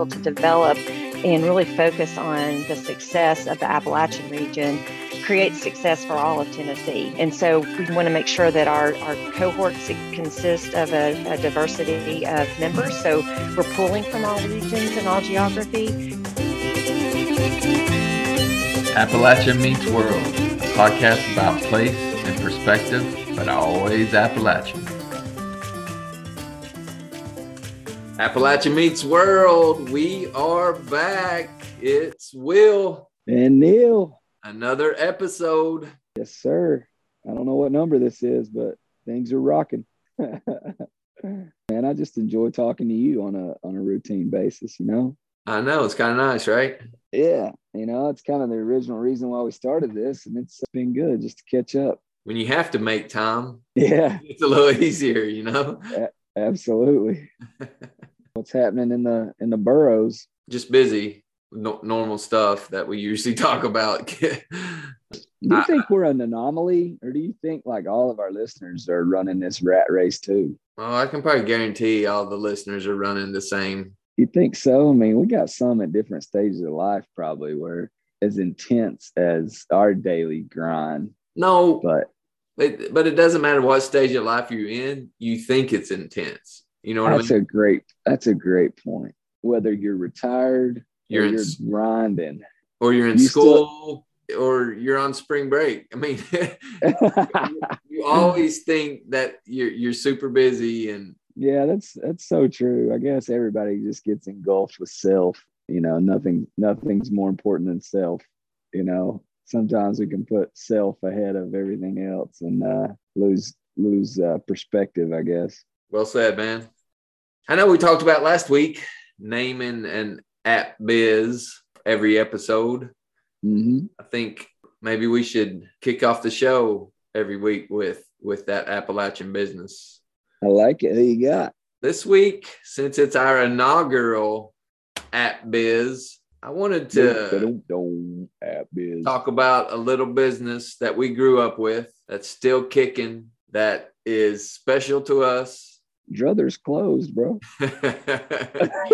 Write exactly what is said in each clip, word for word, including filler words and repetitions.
able to develop and really focus on the success of the Appalachian region, create success for all of Tennessee. And so we want to make sure that our, our cohorts consist of a, a diversity of members. So we're pulling from all regions and all geography. Appalachian Meets World, a podcast about place and perspective, but always Appalachian. Appalachian Meets World, we are back. It's Will. And Neil. Another episode. Yes, sir. I don't know what number this is, but things are rocking. Man, I just enjoy talking to you on a on a routine basis, you know? I know. It's kind of nice, right? Yeah. You know, it's kind of the original reason why we started this, and it's been good just to catch up. When you have to make time, yeah, it's a little easier, you know? A- absolutely. What's happening in the in the boroughs? Just busy, no, normal stuff that we usually talk about. do you I, think we're an anomaly, or do you think like all of our listeners are running this rat race too? Oh, I can probably guarantee all the listeners are running the same. You think so? I mean, we got some at different stages of life probably where as intense as our daily grind. No, but it, but it doesn't matter what stage of life you're in. You think it's intense. You know what I mean? That's a great, that's a great point. Whether you're retired, you're, or in, you're grinding, or you're in you school, still, or you're on spring break. I mean, you always think that you're you're super busy, and yeah, that's that's so true. I guess everybody just gets engulfed with self. You know, nothing nothing's more important than self. You know, sometimes we can put self ahead of everything else and uh, lose lose uh, perspective, I guess. Well said, man. I know we talked about last week naming an app biz every episode. Mm-hmm. I think maybe we should kick off the show every week with, with that Appalachian business. I like it. Who you got? This week, since it's our inaugural app biz, I wanted to app biz. talk about a little business that we grew up with that's still kicking, that is special to us. Druthers closed, bro. I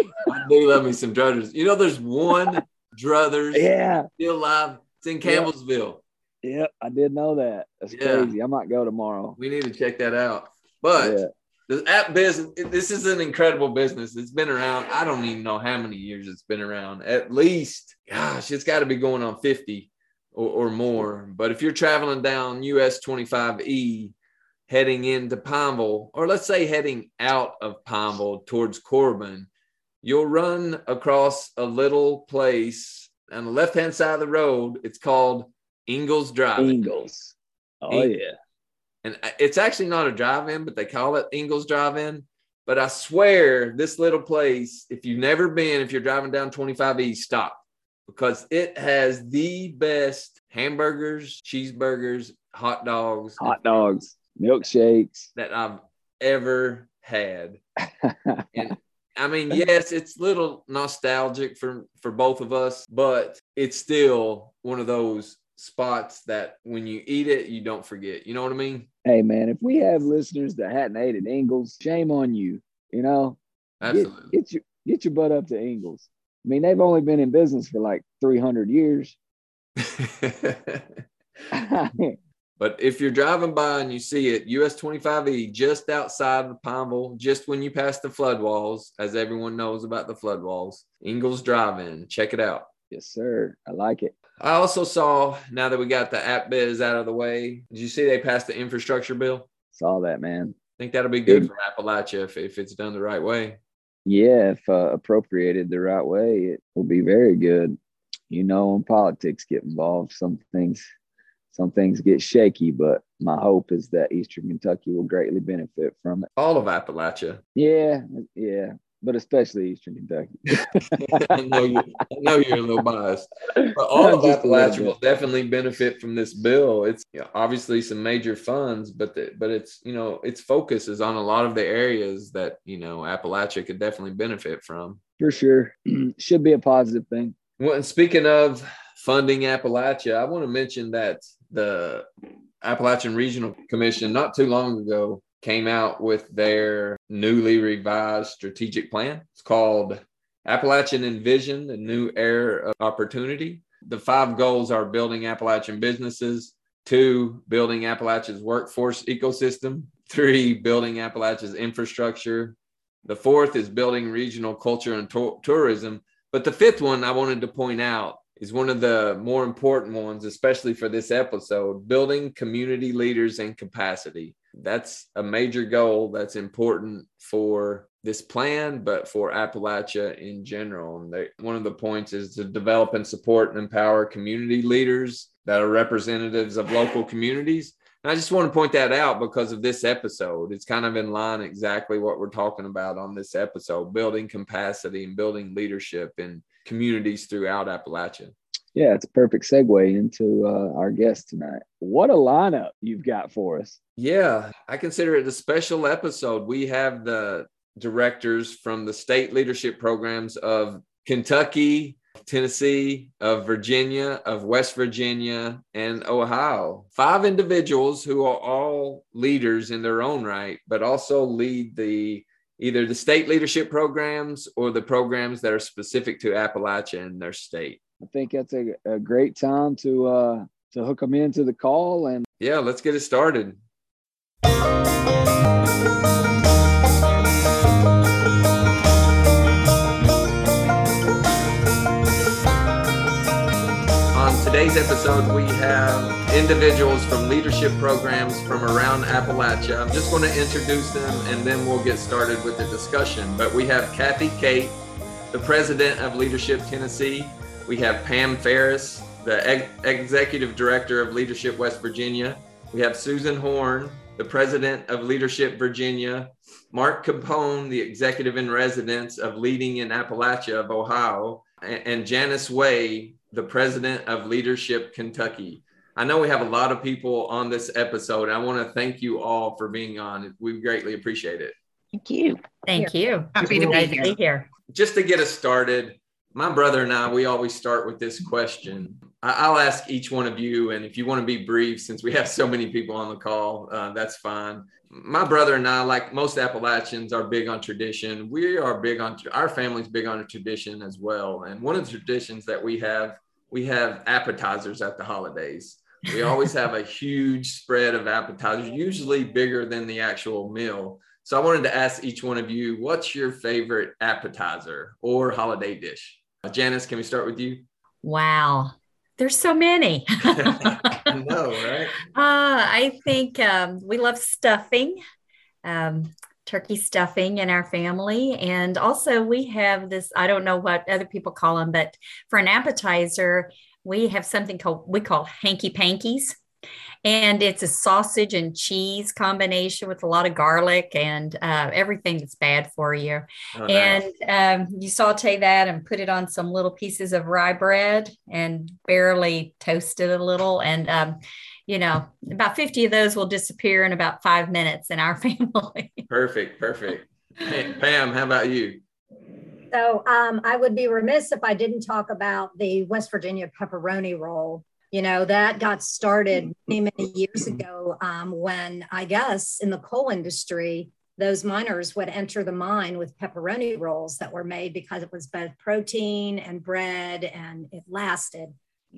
do love me some Druthers. You know, there's one Druthers yeah. still live. It's in Campbellsville. Yep, yep. I did know that. That's yeah. crazy. I might go tomorrow. We need to check that out. But yeah. this app business, this is an incredible business. It's been around. I don't even know how many years it's been around. At least, gosh, it's got to be going on fifty or, or more. But if you're traveling down U S twenty-five E, heading into Pineville, or let's say heading out of Pineville towards Corbin, you'll run across a little place on the left-hand side of the road. It's called Ingalls Drive-In. Ingalls. Oh, Ingalls. Yeah. And it's actually not a drive-in, but they call it Ingalls Drive-In. But I swear this little place, if you've never been, if you're driving down twenty-five E, stop, because it has the best hamburgers, cheeseburgers, hot dogs. Hot dogs. Milkshakes that I've ever had. And I mean, yes, it's a little nostalgic for, for both of us, but it's still one of those spots that when you eat it, you don't forget. You know what I mean? Hey, man, if we have listeners that hadn't ate at Ingalls, shame on you. You know? Absolutely. Get, get, your, get your butt up to Ingalls. I mean, they've only been in business for like three hundred years. But if you're driving by and you see it, U S twenty-five E, just outside of Pineville, just when you pass the flood walls, as everyone knows about the flood walls, Ingalls Drive-In. Check it out. Yes, sir. I like it. I also saw, now that we got the app biz out of the way, did you see they passed the infrastructure bill? Saw that, man. I think that'll be good, good. for Appalachia if, if it's done the right way. Yeah, if uh, appropriated the right way, it will be very good. You know, when politics get involved, some things... Some things get shaky, but my hope is that Eastern Kentucky will greatly benefit from it. All of Appalachia. Yeah, yeah, but especially Eastern Kentucky. I, know you, I know you're a little biased. But all of Appalachia will definitely benefit from this bill. It's, you know, obviously some major funds, but the, but it's, you know, its focus is on a lot of the areas that, you know, Appalachia could definitely benefit from. For sure. Should be a positive thing. Well, and speaking of funding Appalachia, I want to mention that the Appalachian Regional Commission not too long ago came out with their newly revised strategic plan. It's called Appalachian Envisioned a New Era of Opportunity. The five goals are building Appalachian businesses, two, building Appalachia's workforce ecosystem, three, building Appalachia's infrastructure. The fourth is building regional culture and to- tourism. But the fifth one I wanted to point out is one of the more important ones, especially for this episode, building community leaders and capacity. That's a major goal that's important for this plan, but for Appalachia in general. And they, one of the points is to develop and support and empower community leaders that are representatives of local communities. And I just want to point that out because of this episode. It's kind of in line exactly what we're talking about on this episode, building capacity and building leadership in communities throughout Appalachia. Yeah, it's a perfect segue into uh, our guest tonight. What a lineup you've got for us. Yeah, I consider it a special episode. We have the directors from the state leadership programs of Kentucky, Tennessee, of Virginia, of West Virginia, and Ohio. Five individuals who are all leaders in their own right, but also lead the either the state leadership programs or the programs that are specific to Appalachia and their state. I think that's a, a great time to uh, to hook them into the call. And yeah, let's get it started. Today's episode, we have individuals from leadership programs from around Appalachia. I'm just going to introduce them and then we'll get started with the discussion. But we have Kathy Cate, the president of Leadership Tennessee. We have Pam Ferris, the ex- executive director of Leadership West Virginia. We have Susan Horn, the president of Leadership Virginia. Mark Capone, the executive in residence of Leading in Appalachia of Ohio. And, and Janice Way, the president of Leadership Kentucky. I know we have a lot of people on this episode. I want to thank you all for being on. We greatly appreciate it. Thank you. Thank you. Happy to be here. Just to get us started, my brother and I, we always start with this question. I'll ask each one of you, and if you want to be brief, since we have so many people on the call, uh, that's fine. My brother and I, like most Appalachians, are big on tradition. We are big on, our family's big on tradition as well. And one of the traditions that we have, we have appetizers at the holidays. We always have a huge spread of appetizers, usually bigger than the actual meal. So I wanted to ask each one of you, what's your favorite appetizer or holiday dish? Uh, Janice, can we start with you? Wow. There's so many. I know, right? Uh, I think um, we love stuffing, um, turkey stuffing in our family. And also we have this, I don't know what other people call them, but for an appetizer, we have something called, we call hanky pankies. And it's a sausage and cheese combination with a lot of garlic and uh, everything that's bad for you. Oh, nice. And um, you saute that and put it on some little pieces of rye bread and barely toast it a little. And, um, you know, about fifty of those will disappear in about five minutes in our family. Perfect. Perfect. Hey, Pam, how about you? So um, I would be remiss if I didn't talk about the West Virginia pepperoni roll. You know, that got started many, many years ago um, when, I guess, in the coal industry, those miners would enter the mine with pepperoni rolls that were made because it was both protein and bread and it lasted.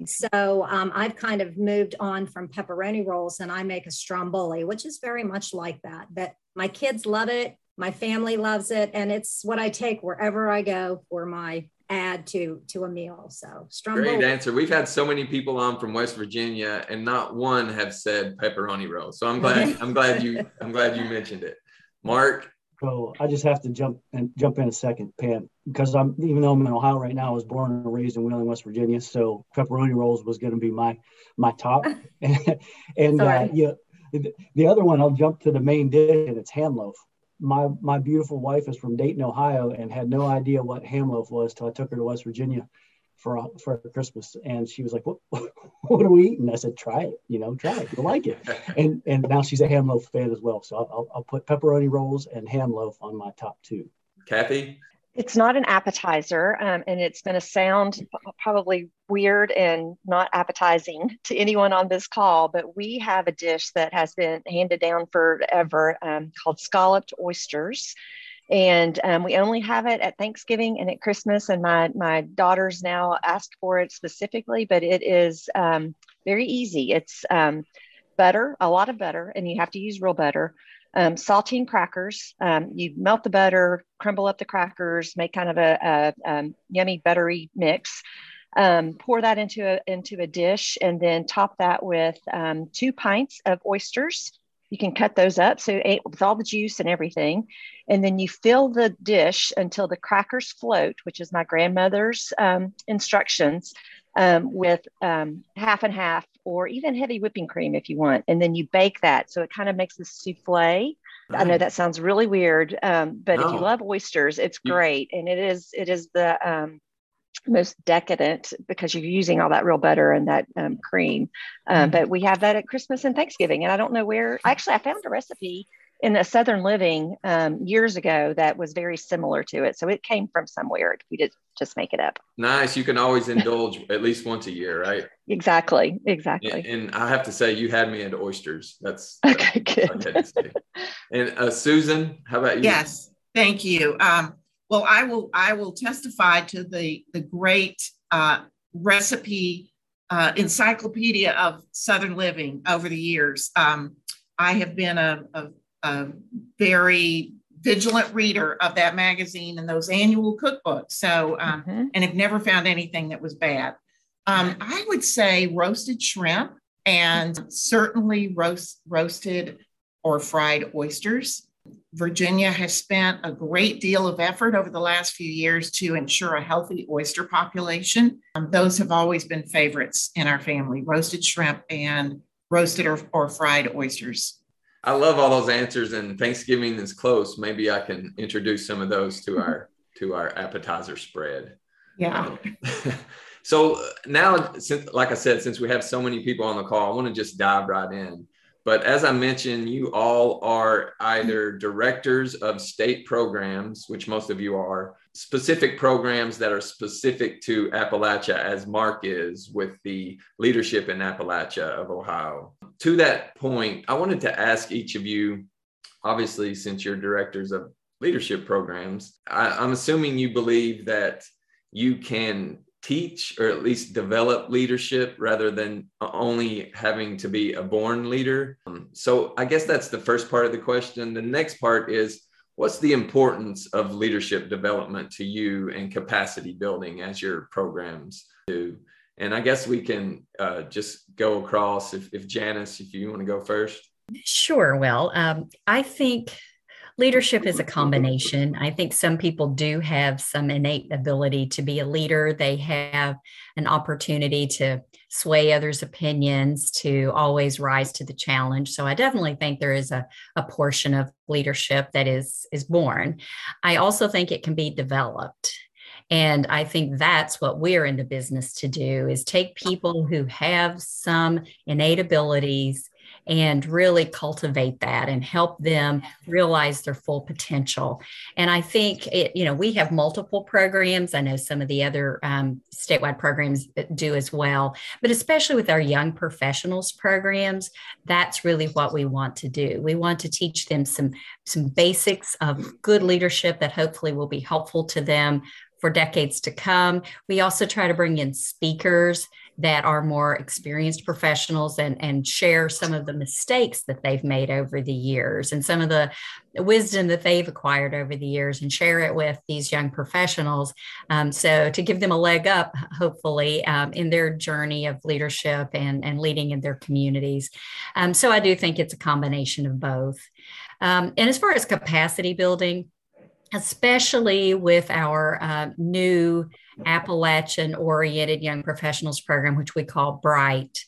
So um, I've kind of moved on from pepperoni rolls and I make a stromboli, which is very much like that. But my kids love it. My family loves it. And it's what I take wherever I go for my add to to a meal. So stromboli. Great answer. We've had so many people on from West Virginia and not one have said pepperoni roll. So I'm glad I'm glad you I'm glad you mentioned it. Mark. Well, I just have to jump and jump in a second, Pam, because I'm even though I'm in Ohio right now, I was born and raised in Wheeling, West Virginia. So pepperoni rolls was going to be my my top. And uh, yeah, the, the other one, I'll jump to the main dish, and it's ham loaf. My my beautiful wife is from Dayton, Ohio, and had no idea what ham loaf was till I took her to West Virginia for for Christmas, and she was like, "What what are we eating?" I said, "Try it, you know, try it, you'll like it." And and now she's a ham loaf fan as well. So I'll I'll put pepperoni rolls and ham loaf on my top two. Kathy, it's not an appetizer, um, and it's going to sound probably weird and not appetizing to anyone on this call, but we have a dish that has been handed down forever um, called scalloped oysters. And um, we only have it at Thanksgiving and at Christmas. And my my daughters now asked for it specifically, but it is um, very easy. It's um, butter, a lot of butter, and you have to use real butter. Um, saltine crackers. Um, you melt the butter, crumble up the crackers, make kind of a, a um, yummy buttery mix. Um, pour that into a into a dish, and then top that with um, two pints of oysters. You can cut those up, so with all the juice and everything, and then you fill the dish until the crackers float, which is my grandmother's um, instructions, um, with um, half and half, or even heavy whipping cream if you want. And then you bake that, so it kind of makes the souffle. Nice. I know that sounds really weird, um, but no. If you love oysters, it's great, and it is it is the um, most decadent because you're using all that real butter and that um, cream. Um, but we have that at Christmas and Thanksgiving. And I don't know where, actually I found a recipe in a Southern Living um, years ago that was very similar to it. So it came from somewhere. We didn't just make it up. Nice. You can always indulge at least once a year, right? Exactly. Exactly. And, and I have to say, you had me into oysters. That's, that's okay, good. What I had to say. And uh, Susan, how about you? Yes. Thank you. Um, Well, I will I will testify to the, the great uh, recipe uh, encyclopedia of Southern Living over the years. Um, I have been a, a, a very vigilant reader of that magazine and those annual cookbooks. So, um, mm-hmm. and have never found anything that was bad. Um, I would say roasted shrimp and certainly roast, roasted or fried oysters. Virginia has spent a great deal of effort over the last few years to ensure a healthy oyster population. Um, those have always been favorites in our family, roasted shrimp and roasted or, or fried oysters. I love all those answers, and Thanksgiving is close. Maybe I can introduce some of those to our to our appetizer spread. Yeah. Um, so now, since, like I said, since we have so many people on the call, I want to just dive right in. But as I mentioned, you all are either directors of state programs, which most of you are, specific programs that are specific to Appalachia, as Mark is with the Leadership in Appalachia of Ohio. To that point, I wanted to ask each of you, obviously, since you're directors of leadership programs, I, I'm assuming you believe that you can teach or at least develop leadership rather than only having to be a born leader. Um, so I guess that's the first part of the question. The next part is, what's the importance of leadership development to you and capacity building as your programs do? And I guess we can uh, just go across if, if Janice, if you want to go first. Sure. Well, um, I think leadership is a combination. I think some people do have some innate ability to be a leader. They have an opportunity to sway others' opinions, to always rise to the challenge. So I definitely think there is a, a portion of leadership that is, is born. I also think it can be developed. And I think that's what we're in the business to do, is take people who have some innate abilities and really cultivate that and help them realize their full potential. And I think, it, you know, we have multiple programs. I know some of the other um, statewide programs do as well, but especially with our young professionals programs, that's really what we want to do. We want to teach them some, some basics of good leadership that hopefully will be helpful to them for decades to come. We also try to bring in speakers that are more experienced professionals and, and share some of the mistakes that they've made over the years and some of the wisdom that they've acquired over the years, and share it with these young professionals. Um, so to give them a leg up, hopefully, um, in their journey of leadership and, and leading in their communities. Um, so I do think it's a combination of both. Um, and as far as capacity building, especially with our uh, new Appalachian-oriented young professionals program, which we call Bright,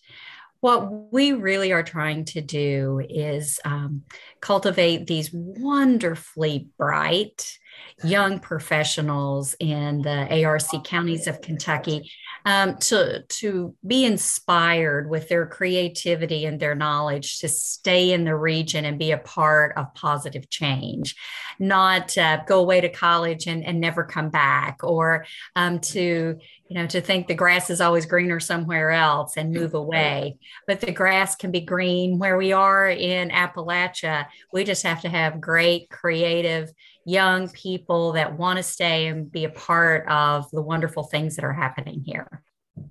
what we really are trying to do is um, cultivate these wonderfully bright young professionals in the A R C counties of Kentucky um, to, to be inspired with their creativity and their knowledge to stay in the region and be a part of positive change, not uh, go away to college and, and never come back, or um, to, you know, to think the grass is always greener somewhere else and move away. But the grass can be green where we are in Appalachia. We just have to have great, creative, young people that want to stay and be a part of the wonderful things that are happening here.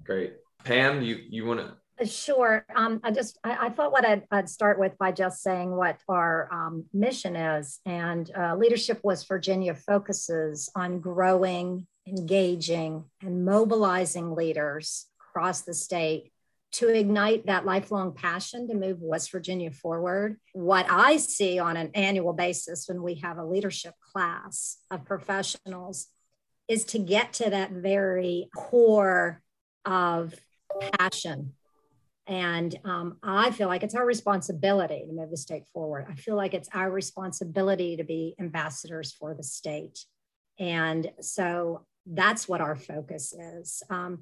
Great. Pam, you, you want to? Sure. Um, I just, I, I thought what I'd, I'd start with by just saying what our um, mission is. And uh, Leadership West Virginia focuses on growing, engaging, and mobilizing leaders across the state to ignite that lifelong passion to move West Virginia forward. What I see on an annual basis when we have a leadership class of professionals is to get to that very core of passion. And um, I feel like it's our responsibility to move the state forward. I feel like it's our responsibility to be ambassadors for the state. And so that's what our focus is. Um,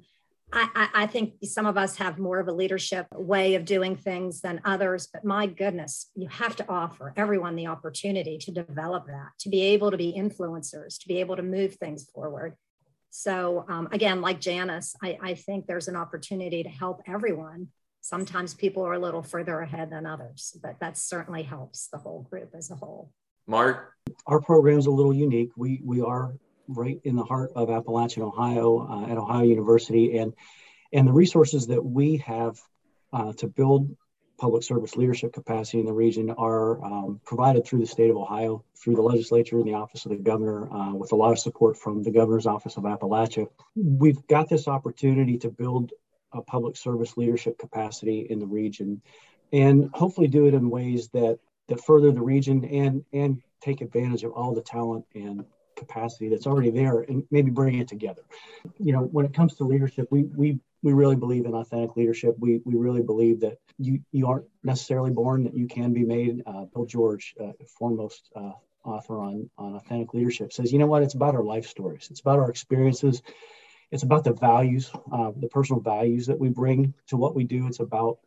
I, I think some of us have more of a leadership way of doing things than others, but my goodness, you have to offer everyone the opportunity to develop that, to be able to be influencers, to be able to move things forward. So um, again, like Janice, I, I think there's an opportunity to help everyone. Sometimes people are a little further ahead than others, but that certainly helps the whole group as a whole. Mark? Our program's a little unique. We, we are right in the heart of Appalachian, Ohio, uh, at Ohio University. And, and the resources that we have uh, to build public service leadership capacity in the region are um, provided through the state of Ohio, through the legislature and the office of the governor, uh, with a lot of support from the governor's office of Appalachia. We've got this opportunity to build a public service leadership capacity in the region and hopefully do it in ways that, that further the region and, and take advantage of all the talent and capacity that's already there and maybe bring it together. You know, when it comes to leadership, we we we really believe in authentic leadership. We we really believe that you you aren't necessarily born, that you can be made. Uh, Bill George, uh, foremost uh, author on, on authentic leadership, says, you know what, it's about our life stories. It's about our experiences. It's about the values, uh, the personal values that we bring to what we do. It's about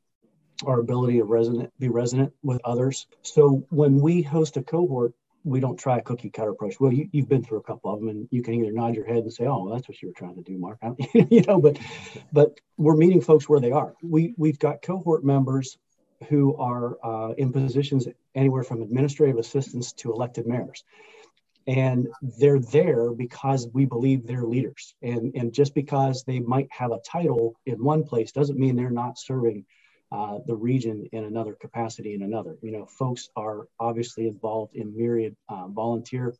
our ability to resonate, be resonant with others. So when we host a cohort, we don't try a cookie cutter approach. Well, you, you've been through a couple of them, and you can either nod your head and say, "Oh, well, that's what you were trying to do, Mark." you know, but but we're meeting folks where they are. We we've got cohort members who are uh, in positions anywhere from administrative assistants to elected mayors, and they're there because we believe they're leaders. And and just because they might have a title in one place doesn't mean they're not serving Uh, the region in another capacity in another. You know, folks are obviously involved in myriad uh, volunteer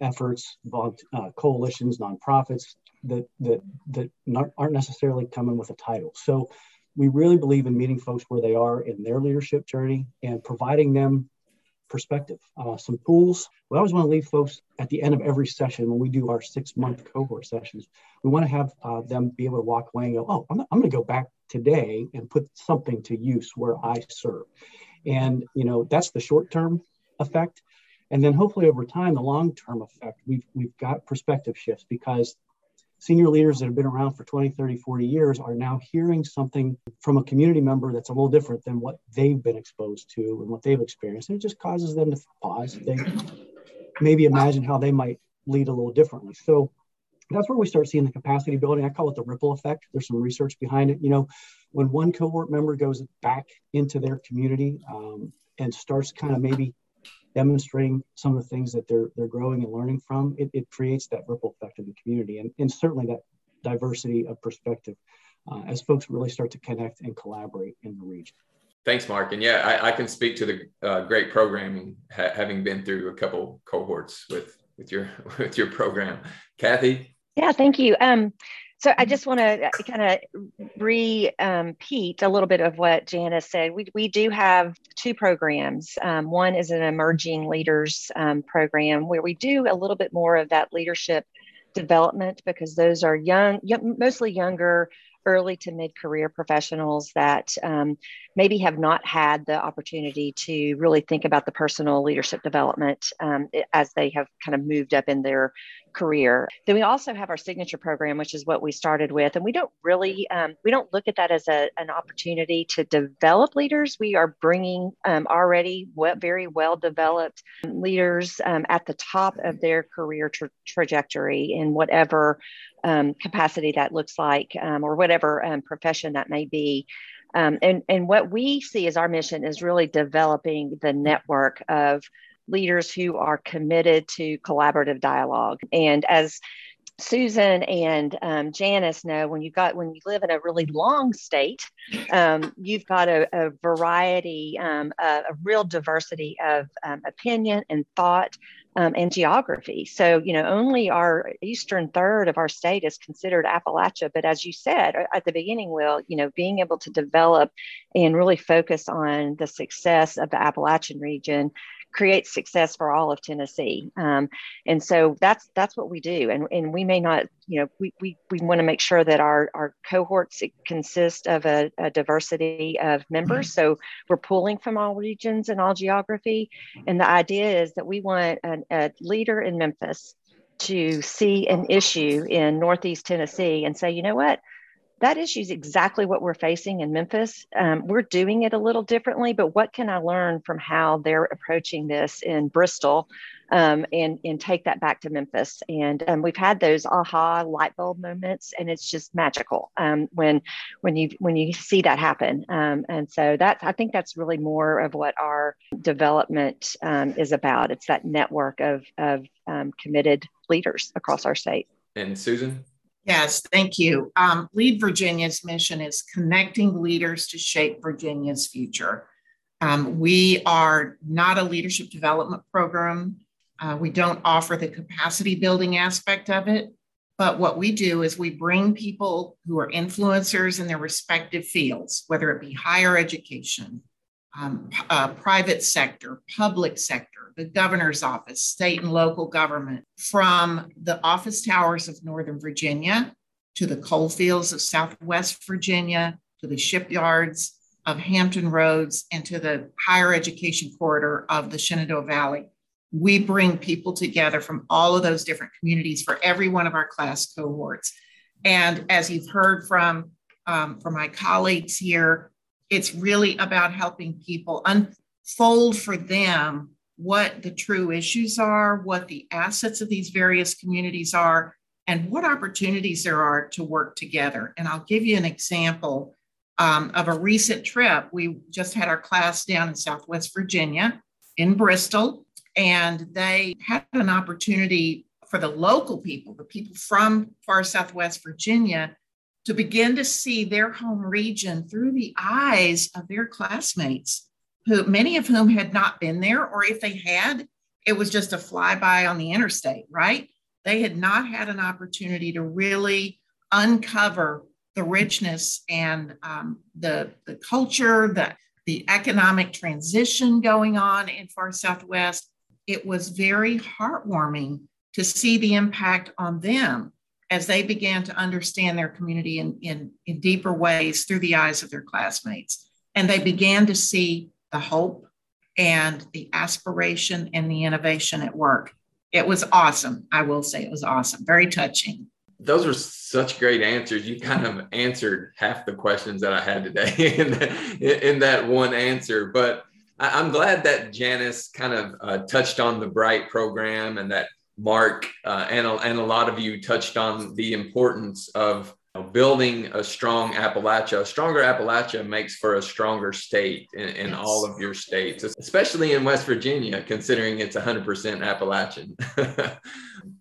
efforts, vol- uh, coalitions, nonprofits that that that not, aren't necessarily coming with a title. So we really believe in meeting folks where they are in their leadership journey and providing them perspective, uh, some tools. We always want to leave folks at the end of every session when we do our six-month cohort sessions. We want to have uh, them be able to walk away and go, "Oh, I'm, I'm going to go back today and put something to use where I serve." And you know, that's the short-term effect. And then hopefully over time, the long-term effect, we've we've got perspective shifts because senior leaders that have been around for twenty, thirty, forty years are now hearing something from a community member that's a little different than what they've been exposed to and what they've experienced. And it just causes them to pause. They maybe imagine how they might lead a little differently. So that's where we start seeing the capacity building. I call it the ripple effect. There's some research behind it. You know, when one cohort member goes back into their community um, and starts kind of maybe demonstrating some of the things that they're they're growing and learning from, it, it creates that ripple effect in the community and, and certainly that diversity of perspective uh, as folks really start to connect and collaborate in the region. Thanks, Mark. And yeah, I, I can speak to the uh, great programming, ha- having been through a couple cohorts with with your with your program. Kathy? Yeah, thank you. Um, so I just want to kind of repeat um, a little bit of what Janice said. We we do have two programs. Um, one is an emerging leaders um, program where we do a little bit more of that leadership development because those are young, young mostly younger early to mid-career professionals that um, maybe have not had the opportunity to really think about the personal leadership development um, as they have kind of moved up in their career. Then we also have our signature program, which is what we started with. And we don't really, um, we don't look at that as a, an opportunity to develop leaders. We are bringing um, already well, very well-developed leaders um, at the top of their career tra- trajectory in whatever um, capacity that looks like um, or whatever um, profession that may be. Um, and, and what we see as our mission is really developing the network of leaders who are committed to collaborative dialogue. And as Susan and um, Janice know, when you got when you live in a really long state, um, you've got a, a variety, um, a, a real diversity of um, opinion and thought um, and geography. So, you know, only our eastern third of our state is considered Appalachia. But as you said at the beginning, Will, you know, being able to develop and really focus on the success of the Appalachian region creates success for all of Tennessee. Um, and so that's that's what we do. And and we may not, you know, we we, we want to make sure that our, our cohorts consist of a, a diversity of members. Mm-hmm. So we're pulling from all regions and all geography. And the idea is that we want an, a leader in Memphis to see an issue in Northeast Tennessee and say, you know what? That issue is exactly what we're facing in Memphis. Um, we're doing it a little differently, but what can I learn from how they're approaching this in Bristol um, and, and take that back to Memphis? And um, we've had those aha light bulb moments, and it's just magical um, when when you when you see that happen. Um, and so that's I think that's really more of what our development um, is about. It's that network of, of um, committed leaders across our state. And Susan? Yes, thank you. Um, LEAD Virginia's mission is connecting leaders to shape Virginia's future. Um, we are not a leadership development program. Uh, we don't offer the capacity building aspect of it. But what we do is we bring people who are influencers in their respective fields, whether it be higher education, um, uh, private sector, public sector, the governor's office, state and local government, from the office towers of Northern Virginia to the coal fields of Southwest Virginia, to the shipyards of Hampton Roads, and to the higher education corridor of the Shenandoah Valley. We bring people together from all of those different communities for every one of our class cohorts. And as you've heard from, um, from my colleagues here, it's really about helping people unfold for them what the true issues are, what the assets of these various communities are, and what opportunities there are to work together. And I'll give you an example um, of a recent trip. We just had our class down in Southwest Virginia in Bristol, and they had an opportunity for the local people, the people from far Southwest Virginia, to begin to see their home region through the eyes of their classmates, who many of whom had not been there, or if they had, it was just a flyby on the interstate, right? They had not had an opportunity to really uncover the richness and um, the, the culture, the, the economic transition going on in far Southwest. It was very heartwarming to see the impact on them as they began to understand their community in, in, in deeper ways through the eyes of their classmates. And they began to see the hope and the aspiration and the innovation at work. It was awesome. I will say it was awesome. Very touching. Those were such great answers. You kind of answered half the questions that I had today in, the, in that one answer. But I'm glad that Janice kind of uh, touched on the Bright program, and that Mark uh, and, and a lot of you touched on the importance of you know, building a strong Appalachia. A stronger Appalachia makes for a stronger state in, in yes. all of your states, especially in West Virginia, considering it's one hundred percent Appalachian.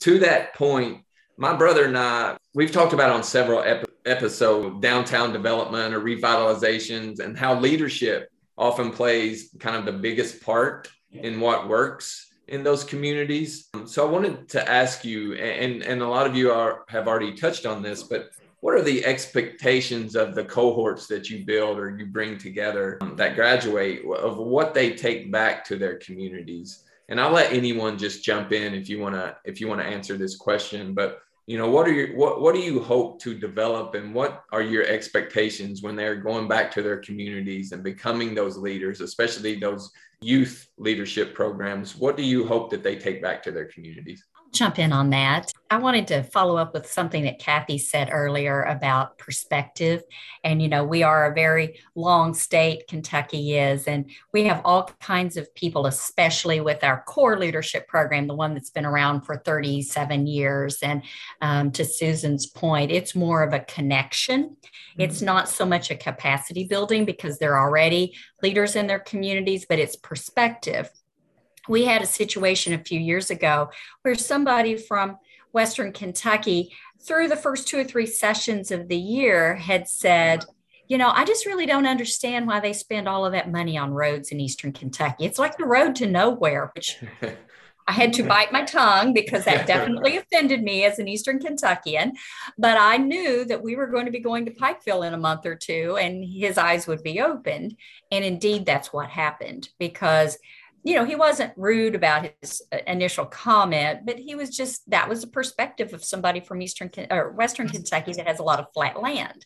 To that point, my brother and I, we've talked about on several ep- episodes, downtown development or revitalizations, and how leadership often plays kind of the biggest part in what works in those communities. So I wanted to ask you, and, and a lot of you are have already touched on this, but what are the expectations of the cohorts that you build or you bring together that graduate, of what they take back to their communities? And I'll let anyone just jump in if you want to if you want to answer this question. But you know, what are your, what, what do you hope to develop, and what are your expectations when they're going back to their communities and becoming those leaders, especially those youth leadership programs? What do you hope that they take back to their communities? I'll jump in on that. I wanted to follow up with something that Kathy said earlier about perspective. And, you know, we are a very long state, Kentucky is, and we have all kinds of people, especially with our core leadership program, the one that's been around for thirty-seven years. And um, to Susan's point, it's more of a connection. Mm-hmm. It's not so much a capacity building because they're already leaders in their communities, but it's perspective. We had a situation a few years ago where somebody from Western Kentucky, through the first two or three sessions of the year, had said, you know, I just really don't understand why they spend all of that money on roads in Eastern Kentucky. It's like the road to nowhere, which I had to bite my tongue because that definitely offended me as an Eastern Kentuckian. But I knew that we were going to be going to Pikeville in a month or two, and his eyes would be opened. And indeed, that's what happened, because you know, he wasn't rude about his initial comment, but he was just, that was the perspective of somebody from Eastern or Western Kentucky that has a lot of flat land.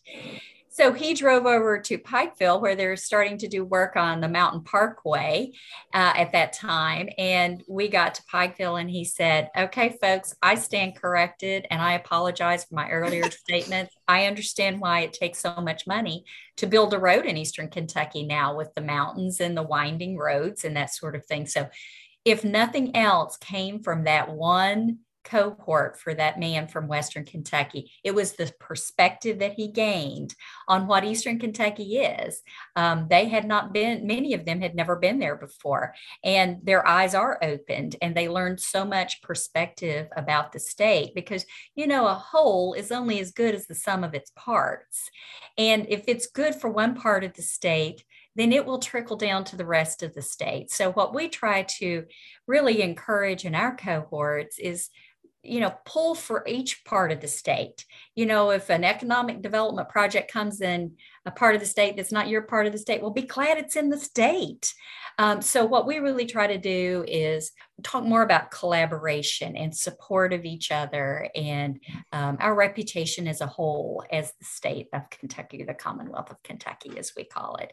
So he drove over to Pikeville, where they're starting to do work on the mountain parkway uh, at that time. And we got to Pikeville and he said, okay, folks, I stand corrected and I apologize for my earlier statements. I understand why it takes so much money to build a road in Eastern Kentucky now, with the mountains and the winding roads and that sort of thing. So if nothing else came from that one cohort for that man from Western Kentucky, it was the perspective that he gained on what Eastern Kentucky is. Um, they had not been, many of them had never been there before, and their eyes are opened and they learned so much perspective about the state, because, you know, a whole is only as good as the sum of its parts. And if it's good for one part of the state, then it will trickle down to the rest of the state. So what we try to really encourage in our cohorts is, you know, pull for each part of the state. You know, if an economic development project comes in a part of the state that's not your part of the state, well, be glad it's in the state. Um, so what we really try to do is talk more about collaboration and support of each other, and um, our reputation as a whole as the state of Kentucky, the Commonwealth of Kentucky, as we call it.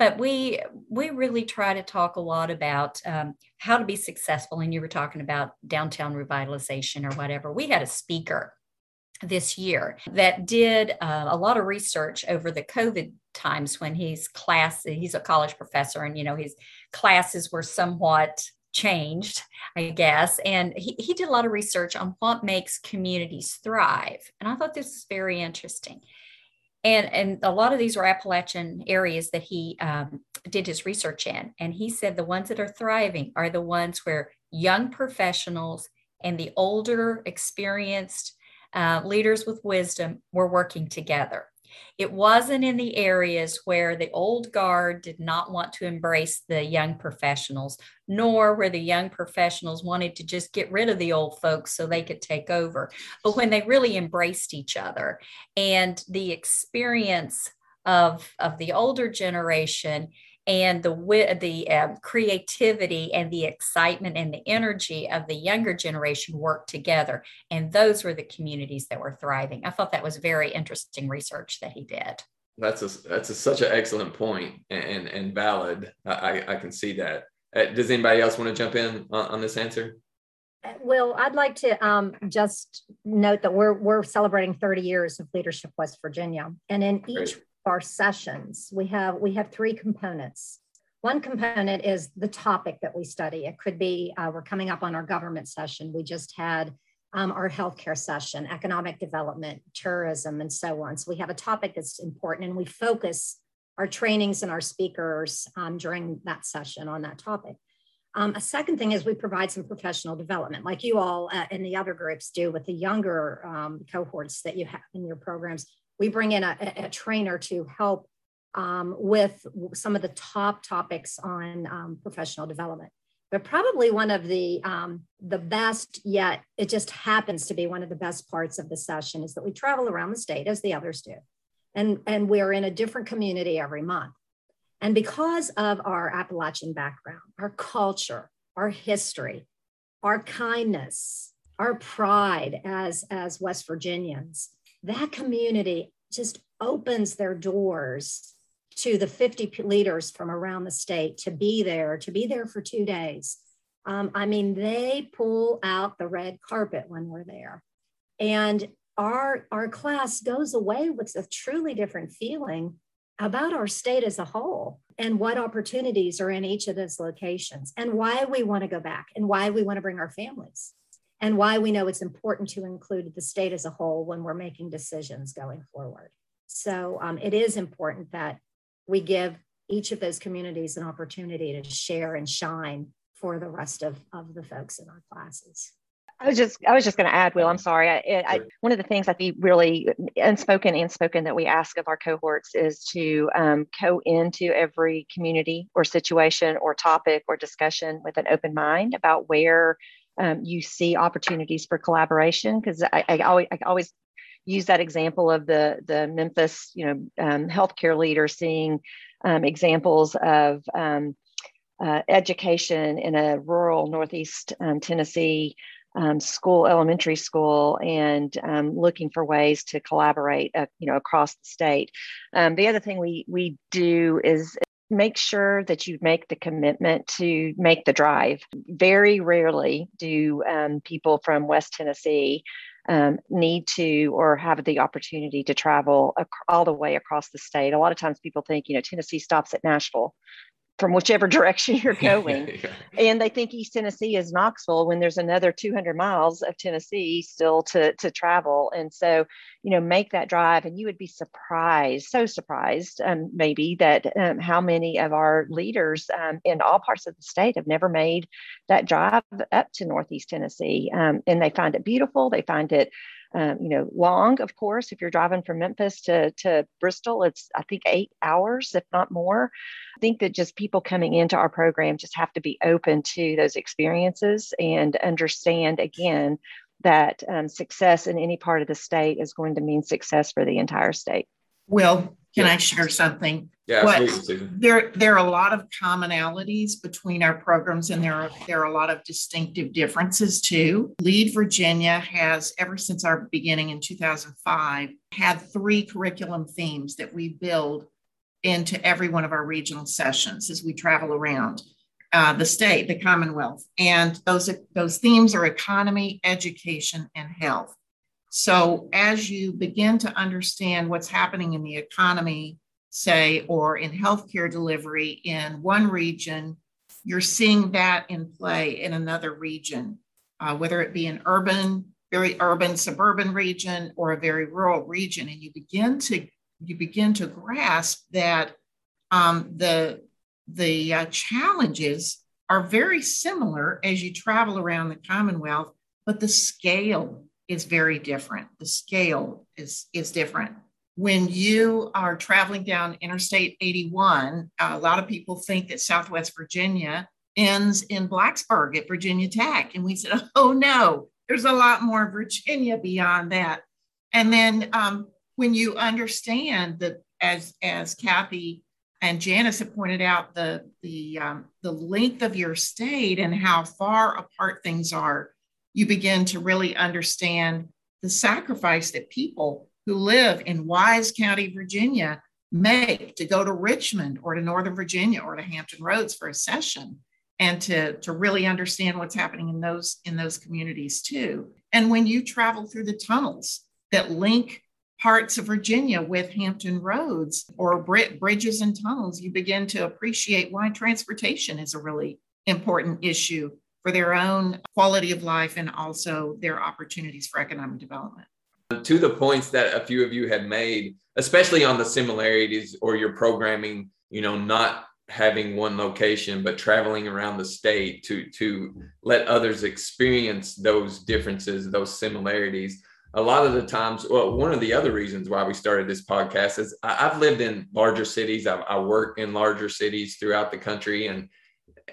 But we we really try to talk a lot about um, how to be successful. And you were talking about downtown revitalization or whatever. We had a speaker this year that did uh, a lot of research over the COVID times when his class, he's a college professor, and, you know, his classes were somewhat changed, I guess. And he, he did a lot of research on what makes communities thrive. And I thought this was very interesting. And, and a lot of these were Appalachian areas that he um, did his research in. And he said the ones that are thriving are the ones where young professionals and the older, experienced Uh, leaders with wisdom were working together. It wasn't in the areas where the old guard did not want to embrace the young professionals, nor where the young professionals wanted to just get rid of the old folks so they could take over, but when they really embraced each other. And the experience of, of the older generation and the the um, creativity and the excitement and the energy of the younger generation work together. And those were the communities that were thriving. I thought that was very interesting research that he did. That's a, that's a, such an excellent point and, and valid. I, I can see that. Uh, does anybody else want to jump in on, on this answer? Well, I'd like to um, just note that we're, we're celebrating thirty years of Leadership West Virginia. And in each Great. our sessions, we have we have three components. One component is the topic that we study. It could be uh, we're coming up on our government session. We just had um, our healthcare session, economic development, tourism, and so on. So we have a topic that's important, and we focus our trainings and our speakers um, during that session on that topic. Um, a second thing is we provide some professional development, like you all uh, and the other groups do with the younger um, cohorts that you have in your programs. We bring in a, a trainer to help um, with some of the top topics on um, professional development. But probably one of the um, the best yet, it just happens to be one of the best parts of the session, is that we travel around the state as the others do. And, and we're in a different community every month. And because of our Appalachian background, our culture, our history, our kindness, our pride as, as West Virginians, that community just opens their doors to the fifty leaders from around the state to be there, to be there for two days. Um, I mean, they pull out the red carpet when we're there. And our, our class goes away with a truly different feeling about our state as a whole and what opportunities are in each of those locations and why we want to go back and why we want to bring our families and why we know it's important to include the state as a whole when we're making decisions going forward. So um, it is important that we give each of those communities an opportunity to share and shine for the rest of, of the folks in our classes. I was just, I was just going to add, Will, I'm sorry. I, I, one of the things that we really unspoken and spoken that we ask of our cohorts is to um, go into every community or situation or topic or discussion with an open mind about where um, you see opportunities for collaboration. Because I, I always, I always use that example of the the Memphis, you know, um, healthcare leader seeing um, examples of um, uh, education in a rural Northeast um, Tennessee. Um, school, elementary school, and um, looking for ways to collaborate, uh, you know, across the state. Um, the other thing we we do is make sure that you make the commitment to make the drive. Very rarely do um, people from West Tennessee um, need to or have the opportunity to travel ac- all the way across the state. A lot of times, people think, you know, Tennessee stops at Nashville, from whichever direction you're going. Yeah. And they think East Tennessee is Knoxville when there's another two hundred miles of Tennessee still to, to travel. And so, you know, make that drive, and you would be surprised, so surprised um, maybe that um, how many of our leaders um, in all parts of the state have never made that drive up to Northeast Tennessee. Um, and they find it beautiful. They find it Um, you know, long, of course. If you're driving from Memphis to, to Bristol, it's, I think, eight hours, if not more. I think that just people coming into our program just have to be open to those experiences and understand, again, that um, success in any part of the state is going to mean success for the entire state. Will, can yeah. I share something? Yeah, what, absolutely. There, there are a lot of commonalities between our programs, and there are, there are a lot of distinctive differences too. LEAD Virginia has, ever since our beginning in two thousand five, had three curriculum themes that we build into every one of our regional sessions as we travel around uh, the state, the Commonwealth. And those, those themes are economy, education, and health. So as you begin to understand what's happening in the economy, say, or in healthcare delivery in one region, you're seeing that in play in another region, uh, whether it be an urban, very urban, suburban region or a very rural region. And you begin to you begin to grasp that um, the, the uh, challenges are very similar as you travel around the Commonwealth, but the scale is very different. The scale is, is different. When you are traveling down Interstate eighty-one, a lot of people think that Southwest Virginia ends in Blacksburg at Virginia Tech. And we said, oh no, there's a lot more Virginia beyond that. And then um, when you understand that, as, as Kathy and Janice have pointed out, the, the, um, the length of your state and how far apart things are, you begin to really understand the sacrifice that people who live in Wise County, Virginia, make to go to Richmond or to Northern Virginia or to Hampton Roads for a session, and to, to really understand what's happening in those, in those communities too. And when you travel through the tunnels that link parts of Virginia with Hampton Roads or bridges and tunnels, you begin to appreciate why transportation is a really important issue for their own quality of life and also their opportunities for economic development. To the points that a few of you had made, especially on the similarities or your programming, you know, not having one location, but traveling around the state to, to let others experience those differences, those similarities. A lot of the times, well, one of the other reasons why we started this podcast is I, I've lived in larger cities. I've, I work in larger cities throughout the country, and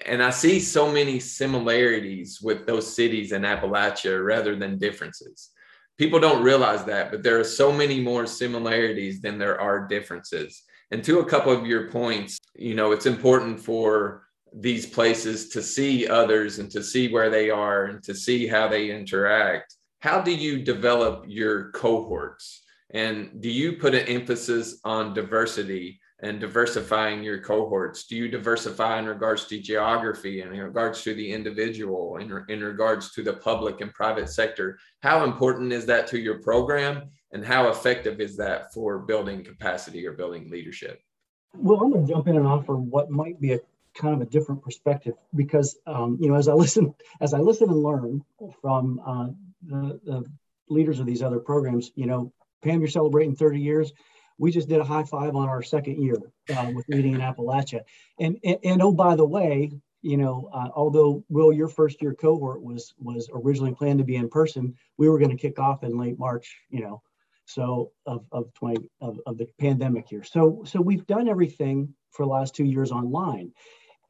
and I see so many similarities with those cities in Appalachia rather than differences. People don't realize that, but there are so many more similarities than there are differences. And to a couple of your points, you know, it's important for these places to see others and to see where they are and to see how they interact. How do you develop your cohorts? And do you put an emphasis on diversity and diversifying your cohorts? Do you diversify in regards to geography and in regards to the individual and in, in regards to the public and private sector? How important is that to your program? And how effective is that for building capacity or building leadership? Well, I'm going to jump in and offer what might be a kind of a different perspective, because um, you know, as I listen, as I listen and learn from uh, the, the leaders of these other programs, you know, Pam, you're celebrating thirty years. We just did a high five on our second year uh, with Leading in Appalachia, and, and and oh, by the way, you know, uh, although Will, your first year cohort was was originally planned to be in person, we were going to kick off in late March, you know, so of of twenty of, of the pandemic year. So so we've done everything for the last two years online.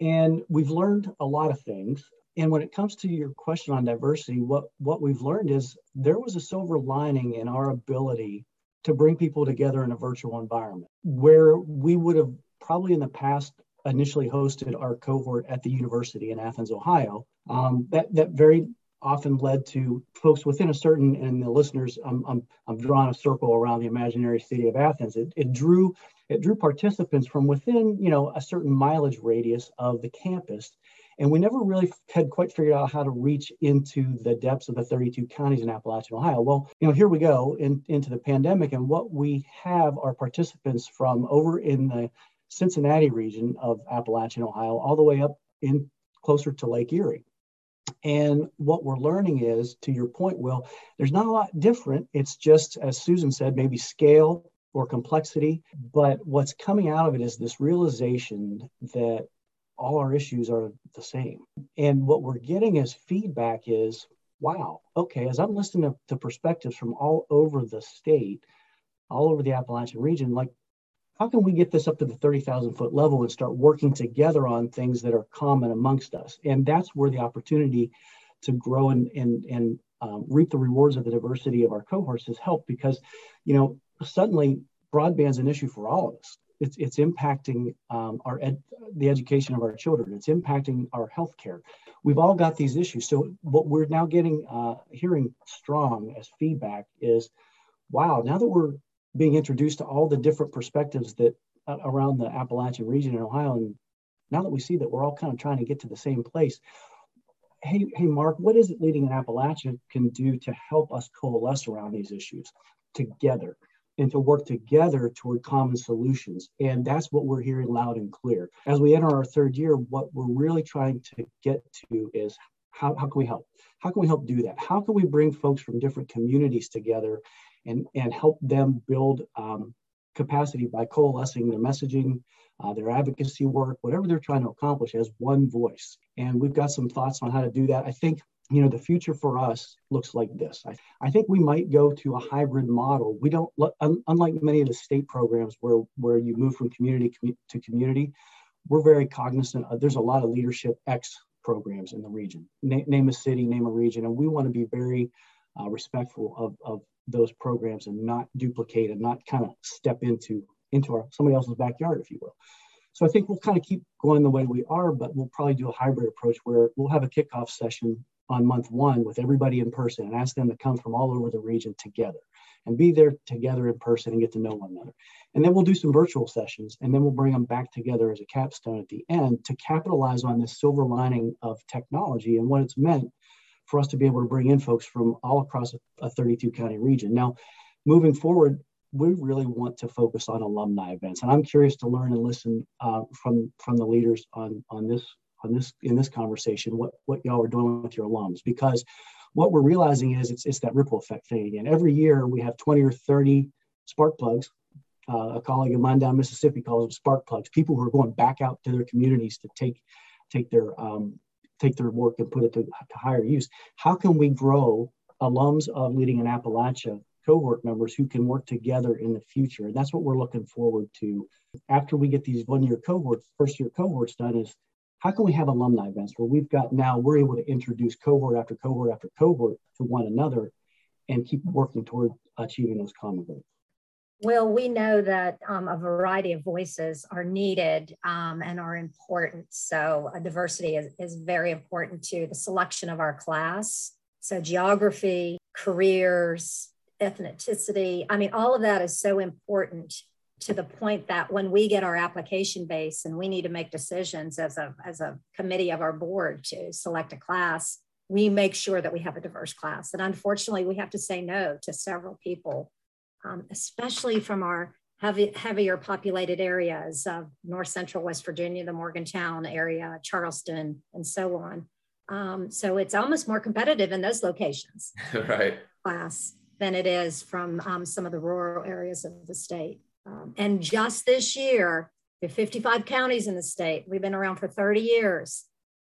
And we've learned a lot of things. And when it comes to your question on diversity, what, what we've learned is there was a silver lining in our ability to bring people together in a virtual environment, where we would have probably in the past initially hosted our cohort at the university in Athens, Ohio. Um, that, that very often led to folks within a certain, and the listeners, I'm, I'm, I'm drawing a circle around the imaginary city of Athens. It, it drew It drew participants from within, you know, a certain mileage radius of the campus. And we never really had quite figured out how to reach into the depths of the thirty-two counties in Appalachian, Ohio. Well, you know, here we go in, into the pandemic. And what we have are participants from over in the Cincinnati region of Appalachian, Ohio, all the way up in closer to Lake Erie. And what we're learning is, to your point, Will, there's not a lot different. It's just, as Susan said, maybe scale or complexity, but what's coming out of it is this realization that all our issues are the same. And what we're getting as feedback is, wow, okay, as I'm listening to, to perspectives from all over the state, all over the Appalachian region, like, how can we get this up to the thirty thousand foot level and start working together on things that are common amongst us? And that's where the opportunity to grow and, and, and um, reap the rewards of the diversity of our cohorts has helped, because, you know, suddenly, broadband's an issue for all of us. It's it's impacting um, our ed, the education of our children. It's impacting our healthcare. We've all got these issues. So what we're now getting, uh, hearing strong as feedback is, wow, now that we're being introduced to all the different perspectives that uh, around the Appalachian region in Ohio, and now that we see that we're all kind of trying to get to the same place, hey, hey, Mark, what is it Leading in Appalachia can do to help us coalesce around these issues together and to work together toward common solutions? And that's what we're hearing loud and clear. As we enter our third year, what we're really trying to get to is how, how can we help? How can we help do that? How can we bring folks from different communities together and, and help them build um, capacity by coalescing their messaging, uh, their advocacy work, whatever they're trying to accomplish as one voice? And we've got some thoughts on how to do that. I think, you know, the future for us looks like this. I, I think we might go to a hybrid model. We don't, un, unlike many of the state programs where, where you move from community com- to community, we're very cognizant of, there's a lot of Leadership X programs in the region. Na- name a city, name a region, and we want to be very uh, respectful of, of those programs and not duplicate and not kind of step into, into our, somebody else's backyard, if you will. So I think we'll kind of keep going the way we are, but we'll probably do a hybrid approach where we'll have a kickoff session on month one with everybody in person and ask them to come from all over the region together and be there together in person and get to know one another. And then we'll do some virtual sessions, and then we'll bring them back together as a capstone at the end to capitalize on this silver lining of technology and what it's meant for us to be able to bring in folks from all across a thirty-two county region. Now, moving forward, we really want to focus on alumni events. And I'm curious to learn and listen uh, from, from the leaders on, on this On this in this conversation, what what y'all are doing with your alums, because what we're realizing is it's it's that ripple effect thing again. Every year we have twenty or thirty spark plugs. Uh, a colleague of mine down Mississippi calls them spark plugs. People who are going back out to their communities to take take their um, take their work and put it to, to higher use. How can we grow alums of Leading in Appalachia cohort members who can work together in the future? And that's what we're looking forward to after we get these one year cohorts, first year cohorts done. Is how can we have alumni events where we've got now, we're able to introduce cohort after cohort after cohort to one another and keep working toward achieving those common goals? Well, we know that um, a variety of voices are needed um, and are important. So uh, diversity is, is very important to the selection of our class. So geography, careers, ethnicity, I mean, all of that is so important, to the point that when we get our application base and we need to make decisions as a, as a committee of our board to select a class, we make sure that we have a diverse class. And unfortunately, we have to say no to several people. Um, especially from our heavy, heavier populated areas of North Central West Virginia, the Morgantown area, Charleston, and so on. Um, so it's almost more competitive in those locations, right? Class than it is from um, some of the rural areas of the state. Um, and just this year, there are fifty-five counties in the state. We've been around for thirty years.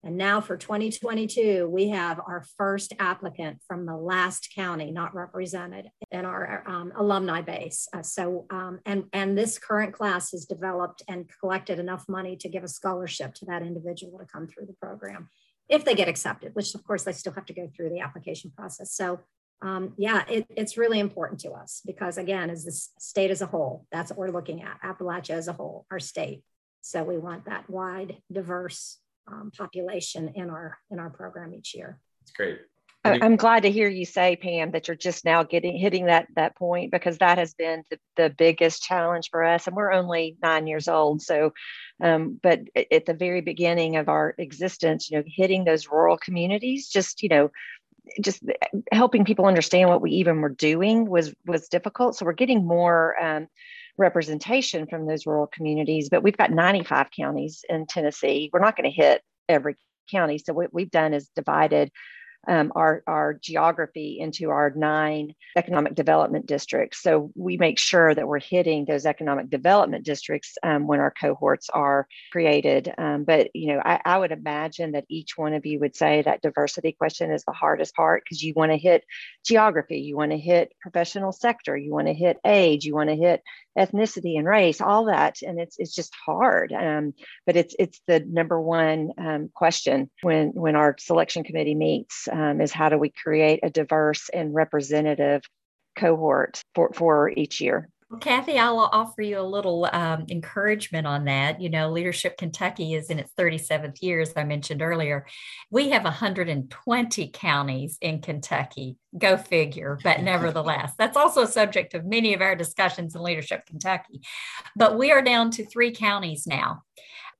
And now for twenty twenty-two, we have our first applicant from the last county not represented in our um, alumni base. Uh, so, um, and, and this current class has developed and collected enough money to give a scholarship to that individual to come through the program, if they get accepted, which of course they still have to go through the application process. So um, yeah, it, it's really important to us because again, as the state as a whole, that's what we're looking at, Appalachia as a whole, our state. So we want that wide, diverse Um, population in our in our program each year. It's great. I, I'm glad to hear you say, Pam, that you're just now getting hitting that that point, because that has been the, the biggest challenge for us, and we're only nine years old. So, um, but at the very beginning of our existence, you know, hitting those rural communities, just you know, just helping people understand what we even were doing was was difficult. So we're getting more. Um, representation from those rural communities, but we've got ninety-five counties in Tennessee. We're not going to hit every county. So what we've done is divided um, our, our geography into our nine economic development districts. So we make sure that we're hitting those economic development districts um, when our cohorts are created. Um, but, you know, I, I would imagine that each one of you would say that diversity question is the hardest part, because you want to hit geography, you want to hit professional sector, you want to hit age, you want to hit ethnicity and race, all that. And it's it's just hard. Um, but it's it's the number one um, question when, when our selection committee meets um, is how do we create a diverse and representative cohort for, for each year? Well, Kathy, I'll offer you a little um, encouragement on that. You know, Leadership Kentucky is in its thirty-seventh year, as I mentioned earlier. We have one hundred twenty counties in Kentucky. Go figure. But nevertheless, that's also a subject of many of our discussions in Leadership Kentucky. But we are down to three counties now.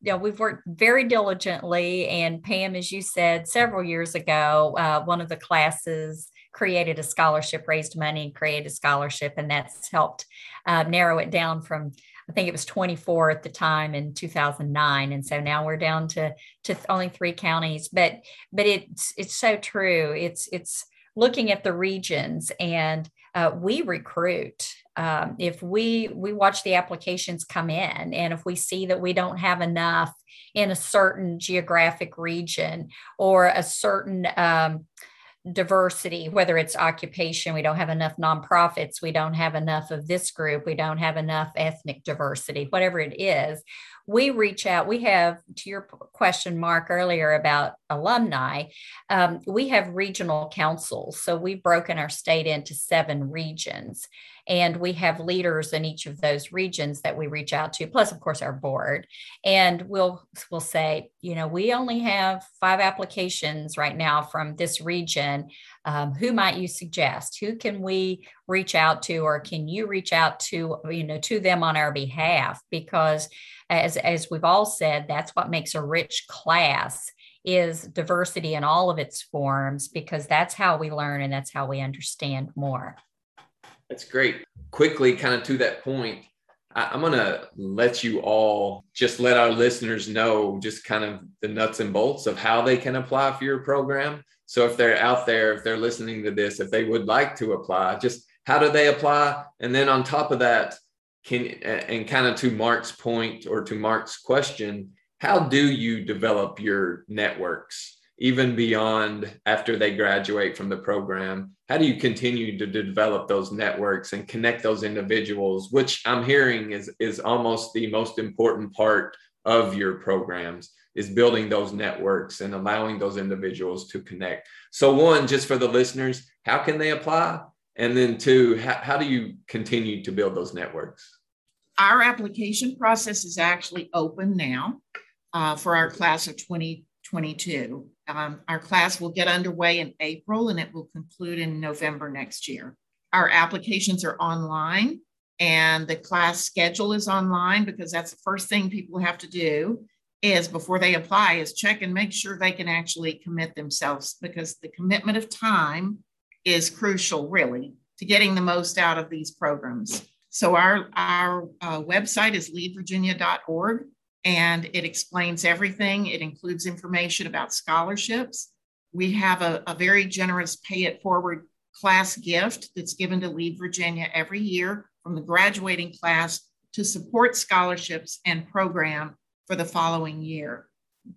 You know, we've worked very diligently. And Pam, as you said, several years ago, uh, one of the classes created a scholarship, raised money, created a scholarship, and that's helped uh, narrow it down from, I think it was twenty-four at the time in two thousand nine. And so now we're down to, to only three counties, but, but it's, it's so true. It's, it's looking at the regions, and uh, we recruit. Um, if we, we watch the applications come in, and if we see that we don't have enough in a certain geographic region or a certain, um, diversity, whether it's occupation, we don't have enough nonprofits, we don't have enough of this group, we don't have enough ethnic diversity, whatever it is, we reach out. We have, to your question, Mark, earlier about alumni, um, we have regional councils. So we've broken our state into seven regions, and we have leaders in each of those regions that we reach out to, plus, of course, our board. And we'll, we'll say, you know, we only have five applications right now from this region. Um, who might you suggest? Who can we reach out to, or can you reach out to, you know, to them on our behalf? Because as, as we've all said, that's what makes a rich class is diversity in all of its forms, because that's how we learn and that's how we understand more. That's great. Quickly, kind of to that point, I, I'm going to let you all just let our listeners know just kind of the nuts and bolts of how they can apply for your program. So if they're out there, if they're listening to this, if they would like to apply, just how do they apply? And then on top of that, can and kind of to Mark's point or to Mark's question, how do you develop your networks? Even beyond after they graduate from the program, how do you continue to develop those networks and connect those individuals, which I'm hearing is, is almost the most important part of your programs, is building those networks and allowing those individuals to connect. So one, just for the listeners, how can they apply? And then two, how, how do you continue to build those networks? Our application process is actually open now uh, for our class of twenty twenty-two. Um, our class will get underway in April and it will conclude in November next year. Our applications are online and the class schedule is online because that's the first thing people have to do is before they apply is check and make sure they can actually commit themselves, because the commitment of time is crucial really to getting the most out of these programs. So our, our uh, website is lead virginia dot org and it explains everything. It includes information about scholarships. We have a, a very generous pay it forward class gift that's given to LEAD Virginia every year from the graduating class to support scholarships and program for the following year.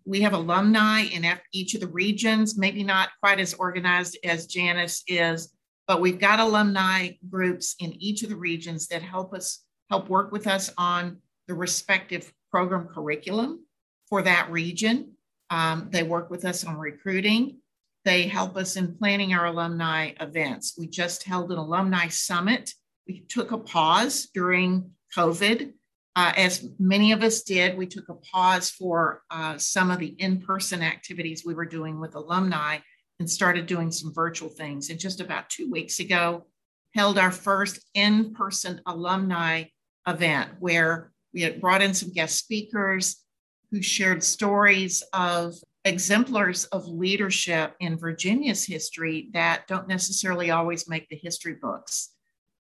We have alumni in each of the regions, maybe not quite as organized as Janice is, but we've got alumni groups in each of the regions that help us, help work with us on the respective program curriculum for that region. Um, they work with us on recruiting. They help us in planning our alumni events. We just held an alumni summit. We took a pause during COVID. Uh, as many of us did, we took a pause for uh, some of the in-person activities we were doing with alumni and started doing some virtual things. And just about two weeks ago, held our first in-person alumni event where we had brought in some guest speakers who shared stories of exemplars of leadership in Virginia's history that don't necessarily always make the history books.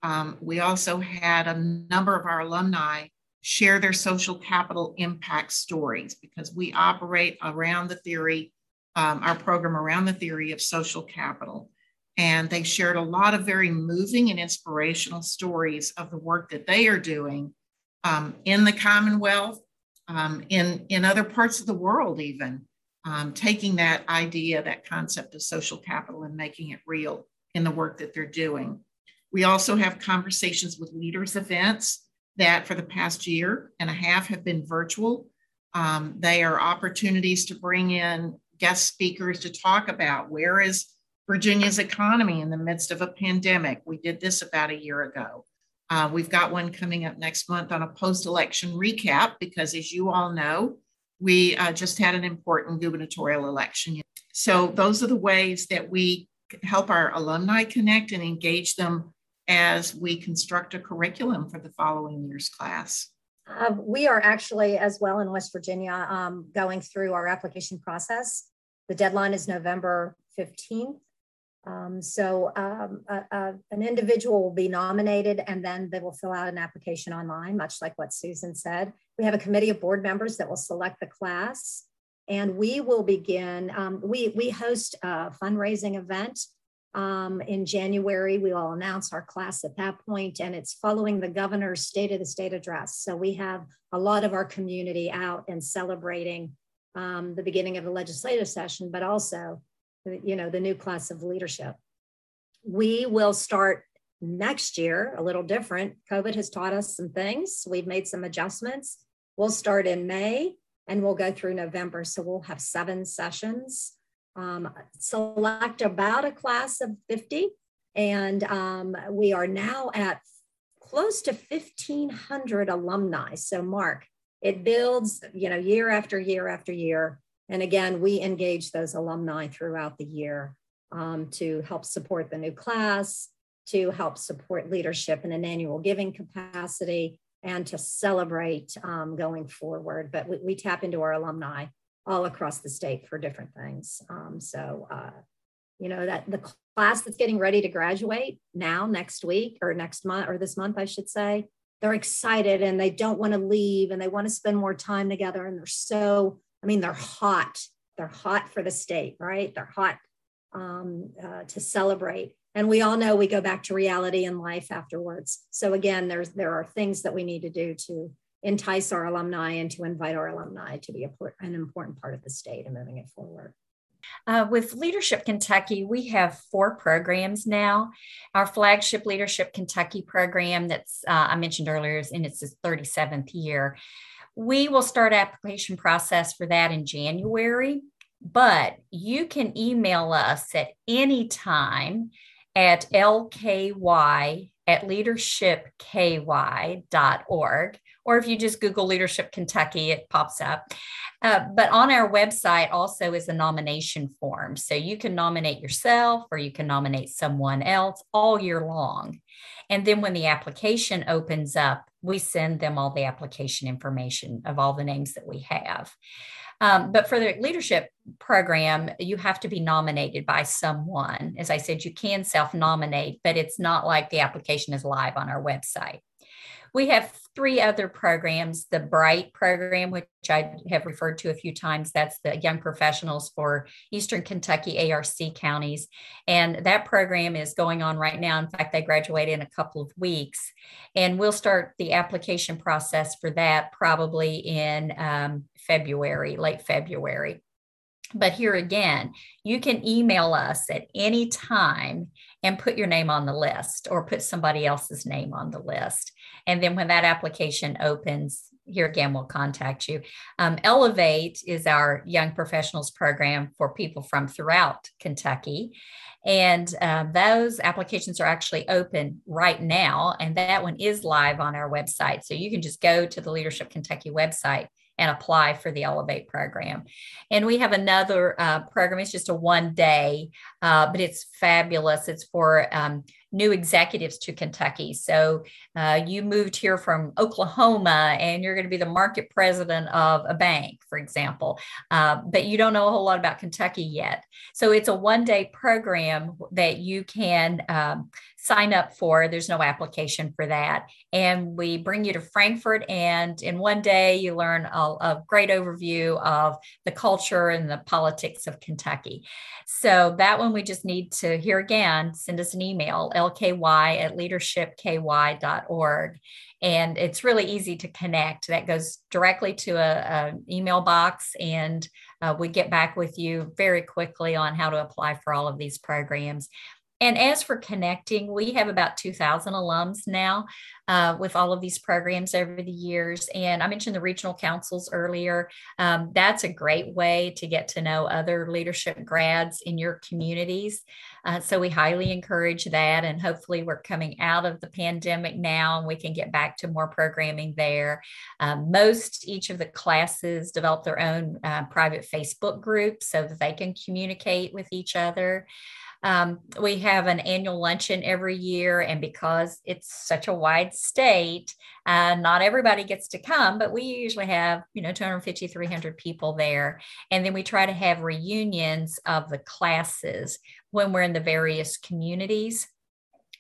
Um, we also had a number of our alumni share their social capital impact stories because we operate around the theory, um, our program around the theory of social capital. And they shared a lot of very moving and inspirational stories of the work that they are doing um, in the Commonwealth, um, in, in other parts of the world even. Um, taking that idea, that concept of social capital and making it real in the work that they're doing. We also have conversations with leaders events that for the past year and a half have been virtual. Um, they are opportunities to bring in guest speakers to talk about where is Virginia's economy in the midst of a pandemic. We did this about a year ago. Uh, we've got one coming up next month on a post-election recap because, as you all know, We uh, just had an important gubernatorial election. So those are the ways that we help our alumni connect and engage them as we construct a curriculum for the following year's class. Uh, we are actually as well in West Virginia um, going through our application process. The deadline is November fifteenth. Um, so um, a, a, an individual will be nominated and then they will fill out an application online, much like what Susan said. We have a committee of board members that will select the class, and we will begin, um, we, we host a fundraising event um, in January. We will announce our class at that point, and it's following the governor's State of the State address. So we have a lot of our community out and celebrating um, the beginning of the legislative session, but also, you know, the new class of leadership. We will start next year, a little different. COVID has taught us some things. We've made some adjustments. We'll start in May and we'll go through November. So we'll have seven sessions, um, select about a class of fifty. And um, we are now at close to fifteen hundred alumni. So Mark, it builds, you know, year after year after year. And again, we engage those alumni throughout the year um, to help support the new class, to help support leadership in an annual giving capacity, and to celebrate um, going forward. But we, we tap into our alumni all across the state for different things. Um, so, uh, you know, that the class that's getting ready to graduate now, next week, or next month, or this month, I should say, they're excited and they don't want to leave and they want to spend more time together. And they're so I mean, they're hot. They're hot for the state, right? They're hot um, uh, to celebrate. And we all know we go back to reality and life afterwards. So again, there's there are things that we need to do to entice our alumni and to invite our alumni to be a, an important part of the state and moving it forward. Uh, with Leadership Kentucky, we have four programs now. Our flagship Leadership Kentucky program that's uh, I mentioned earlier is in its thirty-seventh year. We will start application process for that in January, but you can email us at any time at L K Y at leadership k y dot org, or if you just Google Leadership Kentucky, it pops up. Uh, but on our website also is a nomination form. So you can nominate yourself or you can nominate someone else all year long. And then when the application opens up, we send them all the application information of all the names that we have. Um, but for the leadership program, you have to be nominated by someone. As I said, you can self-nominate, but it's not like the application is live on our website. We have three other programs, the Bright program, which I have referred to a few times. That's the Young Professionals for Eastern Kentucky A R C counties. And that program is going on right now. In fact, they graduate in a couple of weeks. And we'll start the application process for that probably in um, February, late February. But here again, you can email us at any time and put your name on the list or put somebody else's name on the list. And then when that application opens, here again, we'll contact you. Um, Elevate is our Young Professionals program for people from throughout Kentucky. And uh, those applications are actually open right now. And that one is live on our website. So you can just go to the Leadership Kentucky website and apply for the Elevate program. And we have another uh, program. It's just a one day, uh, but it's fabulous. It's for um, new executives to Kentucky. So uh, you moved here from Oklahoma and you're going to be the market president of a bank, for example, uh, but you don't know a whole lot about Kentucky yet. So it's a one day program that you can um, sign up for. There's no application for that. And we bring you to Frankfort, and in one day you learn a, a great overview of the culture and the politics of Kentucky. So that one, we just need to, here again, send us an email, L K Y at leadership k y dot org. And it's really easy to connect. That goes directly to an email box, and uh, we get back with you very quickly on how to apply for all of these programs. And as for connecting, we have about two thousand alums now uh, with all of these programs over the years. And I mentioned the regional councils earlier. Um, that's a great way to get to know other leadership grads in your communities. Uh, so we highly encourage that. And hopefully we're coming out of the pandemic now and we can get back to more programming there. Um, most each of the classes develop their own uh, private Facebook group so that they can communicate with each other. Um, we have an annual luncheon every year, and because it's such a wide state, uh, not everybody gets to come, but we usually have, you know, two hundred fifty, three hundred people there. And then we try to have reunions of the classes when we're in the various communities.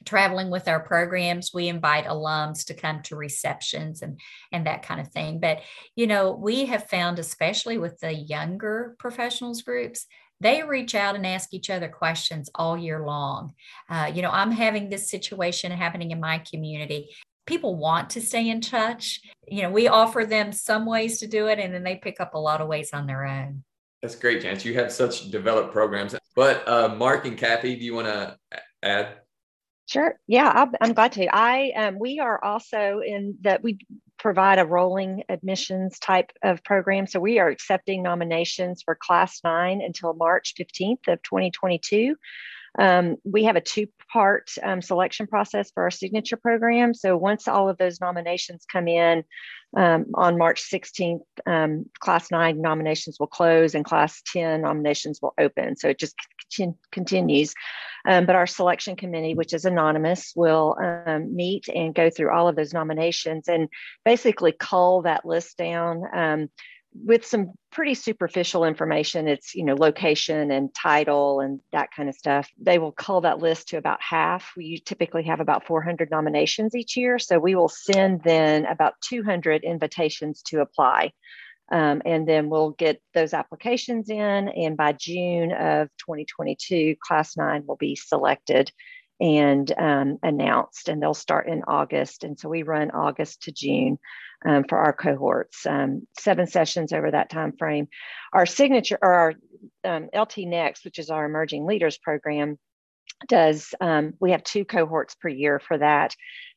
Traveling with our programs, we invite alums to come to receptions and, and that kind of thing. But, you know, we have found, especially with the younger professionals groups, they reach out and ask each other questions all year long. Uh, you know, I'm having this situation happening in my community. People want to stay in touch. You know, we offer them some ways to do it, and then they pick up a lot of ways on their own. That's great, Janice. You have such developed programs. But uh, Mark and Kathy, do you want to add? Sure. Yeah, I'm glad to. I um, we are also in that we provide a rolling admissions type of program. So we are accepting nominations for class nine until March fifteenth of twenty twenty-two. Um, we have a two-part um, selection process for our signature program. So once all of those nominations come in um, on March sixteenth, um, class nine nominations will close and class ten nominations will open. So it just continu- continues. Um, but our selection committee, which is anonymous, will um, meet and go through all of those nominations and basically cull that list down um, with some pretty superficial information. It's, you know, location and title and that kind of stuff. They will cull that list to about half. We typically have about four hundred nominations each year. So we will send then about two hundred invitations to apply. Um, and then we'll get those applications in. And by June of twenty twenty-two, class nine will be selected and um, announced, and they'll start in August. And so we run August to June um, for our cohorts, um, seven sessions over that time frame. Our signature, or our um, L T Next, which is our Emerging Leaders Program, does um, we have two cohorts per year for that,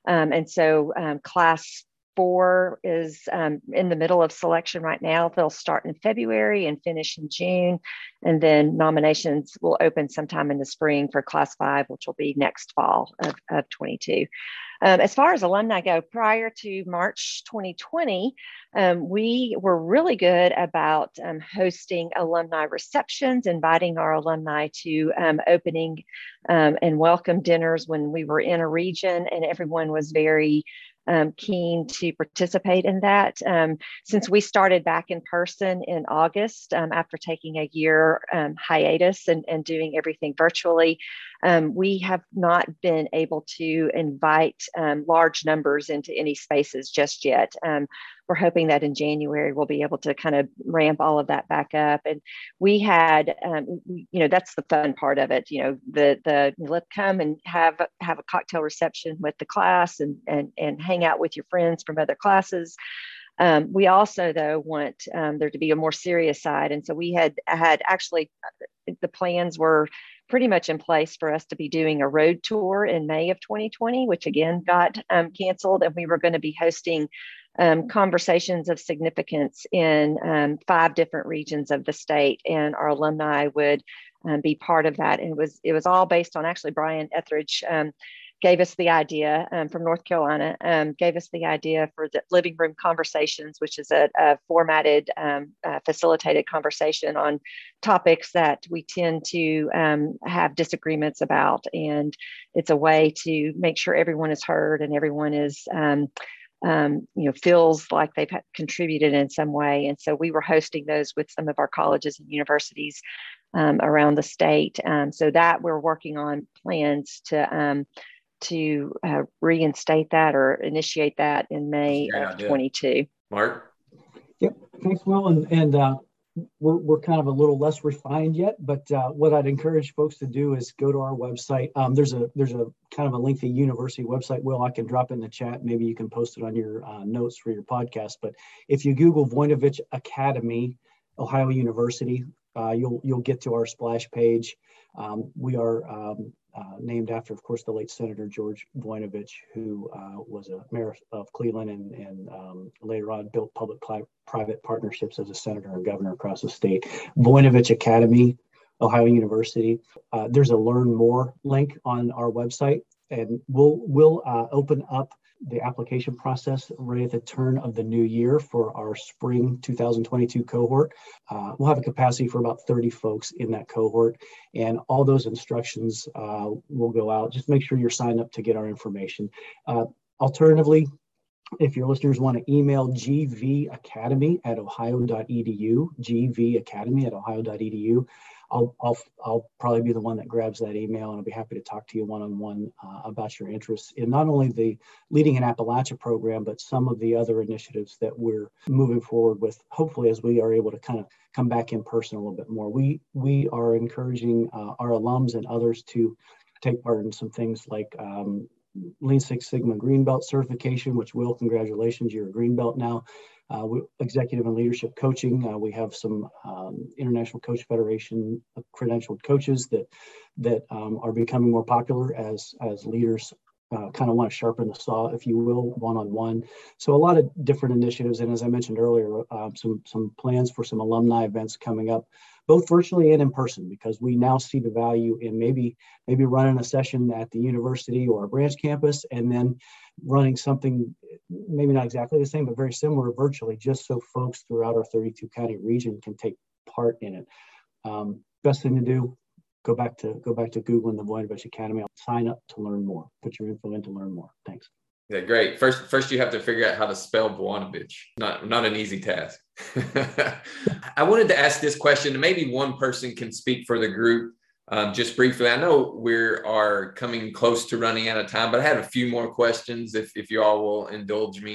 um, and so um, class four is um, in the middle of selection right now. They'll start in February and finish in June. And then nominations will open sometime in the spring for class five, which will be next fall of, of twenty-two. Um, as far as alumni go, prior to March twenty twenty, um, we were really good about um, hosting alumni receptions, inviting our alumni to um, opening um, and welcome dinners when we were in a region, and everyone was very Um, keen to participate in that. Um, since we started back in person in August, um, after taking a year um, hiatus and, and doing everything virtually, um, we have not been able to invite um, large numbers into any spaces just yet. Um, We're hoping that in January, we'll be able to kind of ramp all of that back up. And we had, um, you know, that's the fun part of it. You know, the, the let's come and have, have a cocktail reception with the class and, and, and hang out with your friends from other classes. Um, we also, though, want um, there to be a more serious side. And so we had had actually, the plans were pretty much in place for us to be doing a road tour in May of twenty twenty, which again got um, canceled. And we were going to be hosting Um, conversations of significance in um, five different regions of the state, and our alumni would um, be part of that. And it was it was all based on actually Brian Etheridge um, gave us the idea um, from North Carolina, um, gave us the idea for the Living Room Conversations, which is a, a formatted, um, uh, facilitated conversation on topics that we tend to um, have disagreements about, and it's a way to make sure everyone is heard and everyone is. Um, Um, you know, feels like they've contributed in some way. And so we were hosting those with some of our colleges and universities um, around the state. Um, so that we're working on plans to um, to uh, reinstate that or initiate that in May yeah, of twenty-two. Mark? Yep. Thanks, Will. And, and uh, we're, we're kind of a little less refined yet, but uh, what I'd encourage folks to do is go to our website. Um, there's a there's a kind of a lengthy university website. Will, I can drop in the chat. Maybe you can post it on your uh, notes for your podcast. But if you Google Voinovich Academy, Ohio University, uh, you'll you'll get to our splash page. Um, we are um, uh, named after, of course, the late Senator George Voinovich, who uh, was a mayor of Cleveland and, and um, later on built public-private partnerships as a senator and governor across the state. Voinovich Academy, Ohio University. Uh, there's a Learn More link on our website, and we'll, we'll uh, open up the application process right at the turn of the new year for our spring two thousand twenty-two cohort. Uh, we'll have a capacity for about thirty folks in that cohort, and all those instructions uh, will go out. Just make sure you're signed up to get our information. Uh, alternatively, if your listeners want to email g v academy at ohio dot e d u, g v academy at ohio dot e d u, I'll, I'll, I'll probably be the one that grabs that email, and I'll be happy to talk to you one-on-one uh, about your interests in not only the Leading in Appalachia program, but some of the other initiatives that we're moving forward with, hopefully as we are able to kind of come back in person a little bit more. We, we are encouraging uh, our alums and others to take part in some things like um, Lean Six Sigma Green Belt certification, which, Will, congratulations, you're a Green Belt now. Uh, we, executive and leadership coaching. Uh, we have some um, International Coach Federation credentialed coaches that that um, are becoming more popular as as leaders uh, kind of want to sharpen the saw, if you will, one on one. So a lot of different initiatives, and as I mentioned earlier, uh, some some plans for some alumni events coming up, both virtually and in person, because we now see the value in maybe maybe running a session at the university or a branch campus, and then running something maybe not exactly the same, but very similar virtually, just so folks throughout our thirty-two county region can take part in it. Um, best thing to do, go back to go back to Googling the Voinovich Academy. I'll sign up to learn more. Put your info in to learn more. Thanks. Yeah, great. First, first you have to figure out how to spell Voinovich. Not, not an easy task. I wanted to ask this question, and maybe one person can speak for the group um, just briefly. I know we are coming close to running out of time, but I had a few more questions if, if you all will indulge me.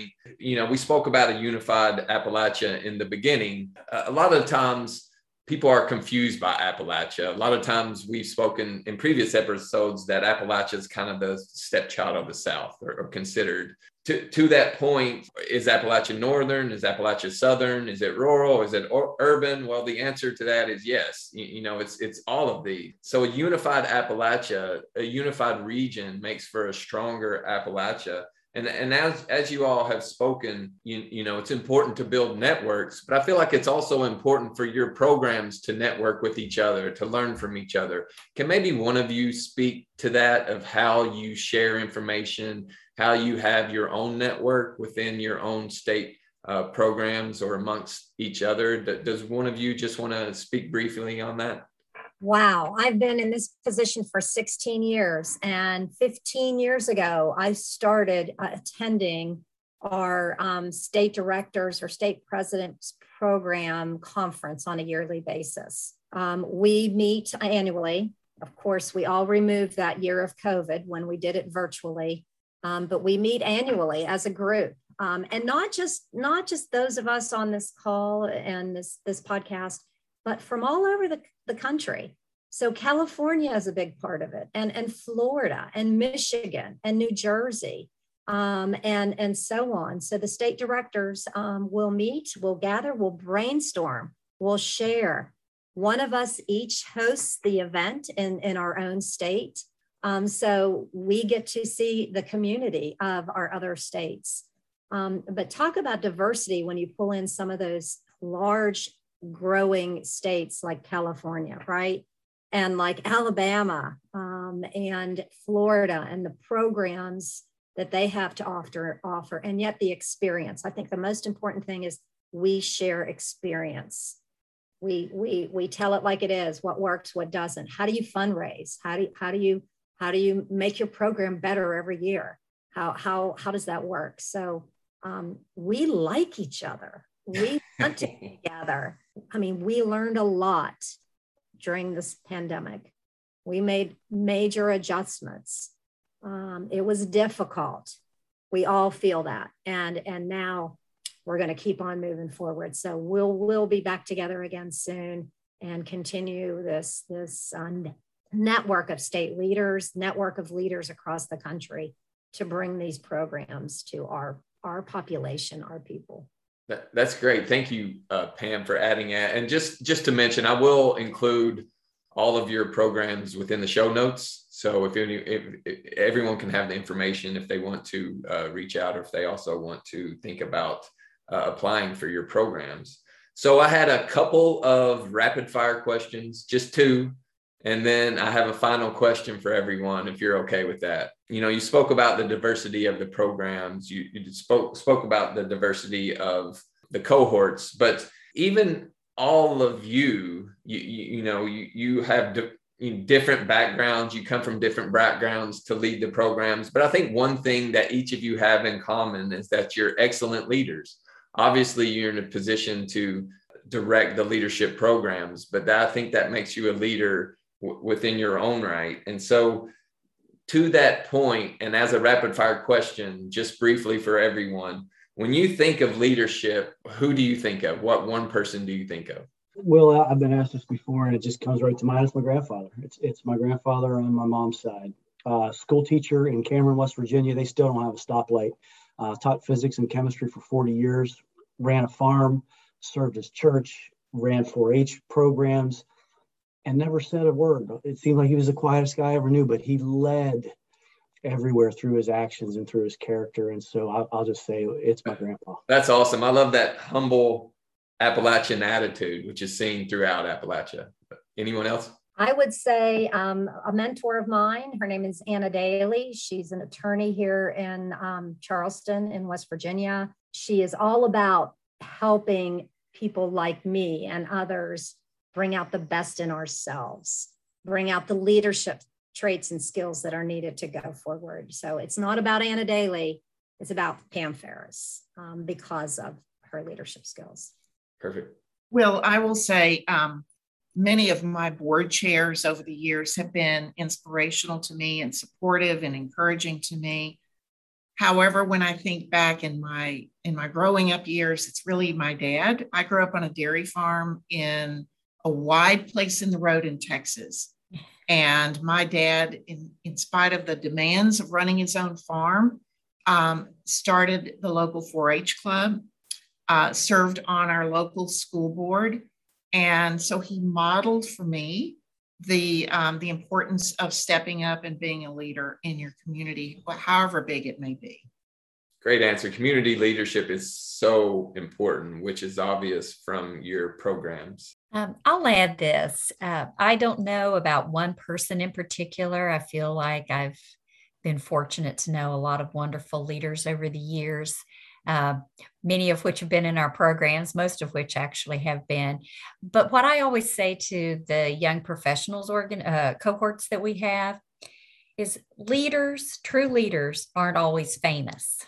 You know, we spoke about a unified Appalachia in the beginning. Uh, a lot of times people are confused by Appalachia. A lot of times we've spoken in previous episodes that Appalachia is kind of the stepchild of the South, or, or considered. To, to that point, is Appalachia Northern? Is Appalachia Southern? Is it rural? Is it urban? Well, the answer to that is yes. You, you know, it's it's all of these. So a unified Appalachia, a unified region makes for a stronger Appalachia. And, and as, as you all have spoken, you, you know, it's important to build networks, but I feel like it's also important for your programs to network with each other, to learn from each other. Can maybe one of you speak to that, of how you share information, how you have your own network within your own state uh, programs or amongst each other? Does one of you just want to speak briefly on that? Wow, I've been in this position for sixteen years, and fifteen years ago, I started attending our um, state directors or state president's program conference on a yearly basis. Um, we meet annually. Of course, we all removed that year of COVID when we did it virtually, um, but we meet annually as a group. Um, and not just, not just those of us on this call and this, this podcast, but from all over the, the country. So California is a big part of it, and, and Florida, and Michigan, and New Jersey, um, and, and so on. So the state directors um, will meet, will gather, will brainstorm, will share. One of us each hosts the event in, in our own state. Um, so we get to see the community of our other states. Um, but talk about diversity when you pull in some of those large growing states like California, right? And like Alabama um, and Florida, and the programs that they have to offer, offer, and yet the experience. I think the most important thing is we share experience. We we we tell it like it is, what works, what doesn't. How do you fundraise? How do you, how do you how do you make your program better every year? How how how does that work? So um, we like each other. We want to be together. I mean, we learned a lot during this pandemic. We made major adjustments. Um, it was difficult. We all feel that. And, and now we're going to keep on moving forward. So we'll, we'll be back together again soon and continue this, this uh, network of state leaders, network of leaders across the country to bring these programs to our, our population, our people. That's great. Thank you, uh, Pam, for adding that. And just, just to mention, I will include all of your programs within the show notes. So if, any, if, if everyone can have the information if they want to uh, reach out, or if they also want to think about uh, applying for your programs. So I had a couple of rapid fire questions, just two. And then I have a final question for everyone, if you're okay with that. You know, you spoke about the diversity of the programs. You, you spoke spoke about the diversity of the cohorts, but even all of you, you, you, you know, you, you have di- you know, different backgrounds. You come from different backgrounds to lead the programs. But I think one thing that each of you have in common is that you're excellent leaders. Obviously, you're in a position to direct the leadership programs, but that, I think that makes you a leader within your own right. And so to that point, and as a rapid fire question, just briefly for everyone, when you think of leadership, who do you think of? What one person do you think of? Well, I've been asked this before, and it just comes right to mind. It's my grandfather. It's, it's my grandfather on my mom's side. Uh, school teacher in Cameron, West Virginia. They still don't have a stoplight. Uh, taught physics and chemistry for forty years, ran a farm, served his church, ran four H programs, and never said a word. It seemed like he was the quietest guy I ever knew, but he led everywhere through his actions and through his character. And so I'll, I'll just say it's my grandpa. That's awesome. I love that humble Appalachian attitude, which is seen throughout Appalachia. Anyone else? I would say um, a mentor of mine, her name is Anna Daly. She's an attorney here in um, Charleston in West Virginia. She is all about helping people like me and others bring out the best in ourselves, bring out the leadership traits and skills that are needed to go forward. So it's not about Anna Daly, it's about Pam Ferris um, because of her leadership skills. Perfect. Well, I will say um, many of my board chairs over the years have been inspirational to me and supportive and encouraging to me. However, when I think back in my, in my growing up years, it's really my dad. I grew up on a dairy farm in a wide place in the road in Texas. And my dad, in, in spite of the demands of running his own farm, um, started the local four H club, uh, served on our local school board. And so he modeled for me the, um, the importance of stepping up and being a leader in your community, however big it may be. Great answer. Community leadership is so important, which is obvious from your programs. Um, I'll add this. Uh, I don't know about one person in particular. I feel like I've been fortunate to know a lot of wonderful leaders over the years, uh, many of which have been in our programs, most of which actually have been. But what I always say to the young professionals organ, uh, cohorts that we have is leaders, true leaders, aren't always famous.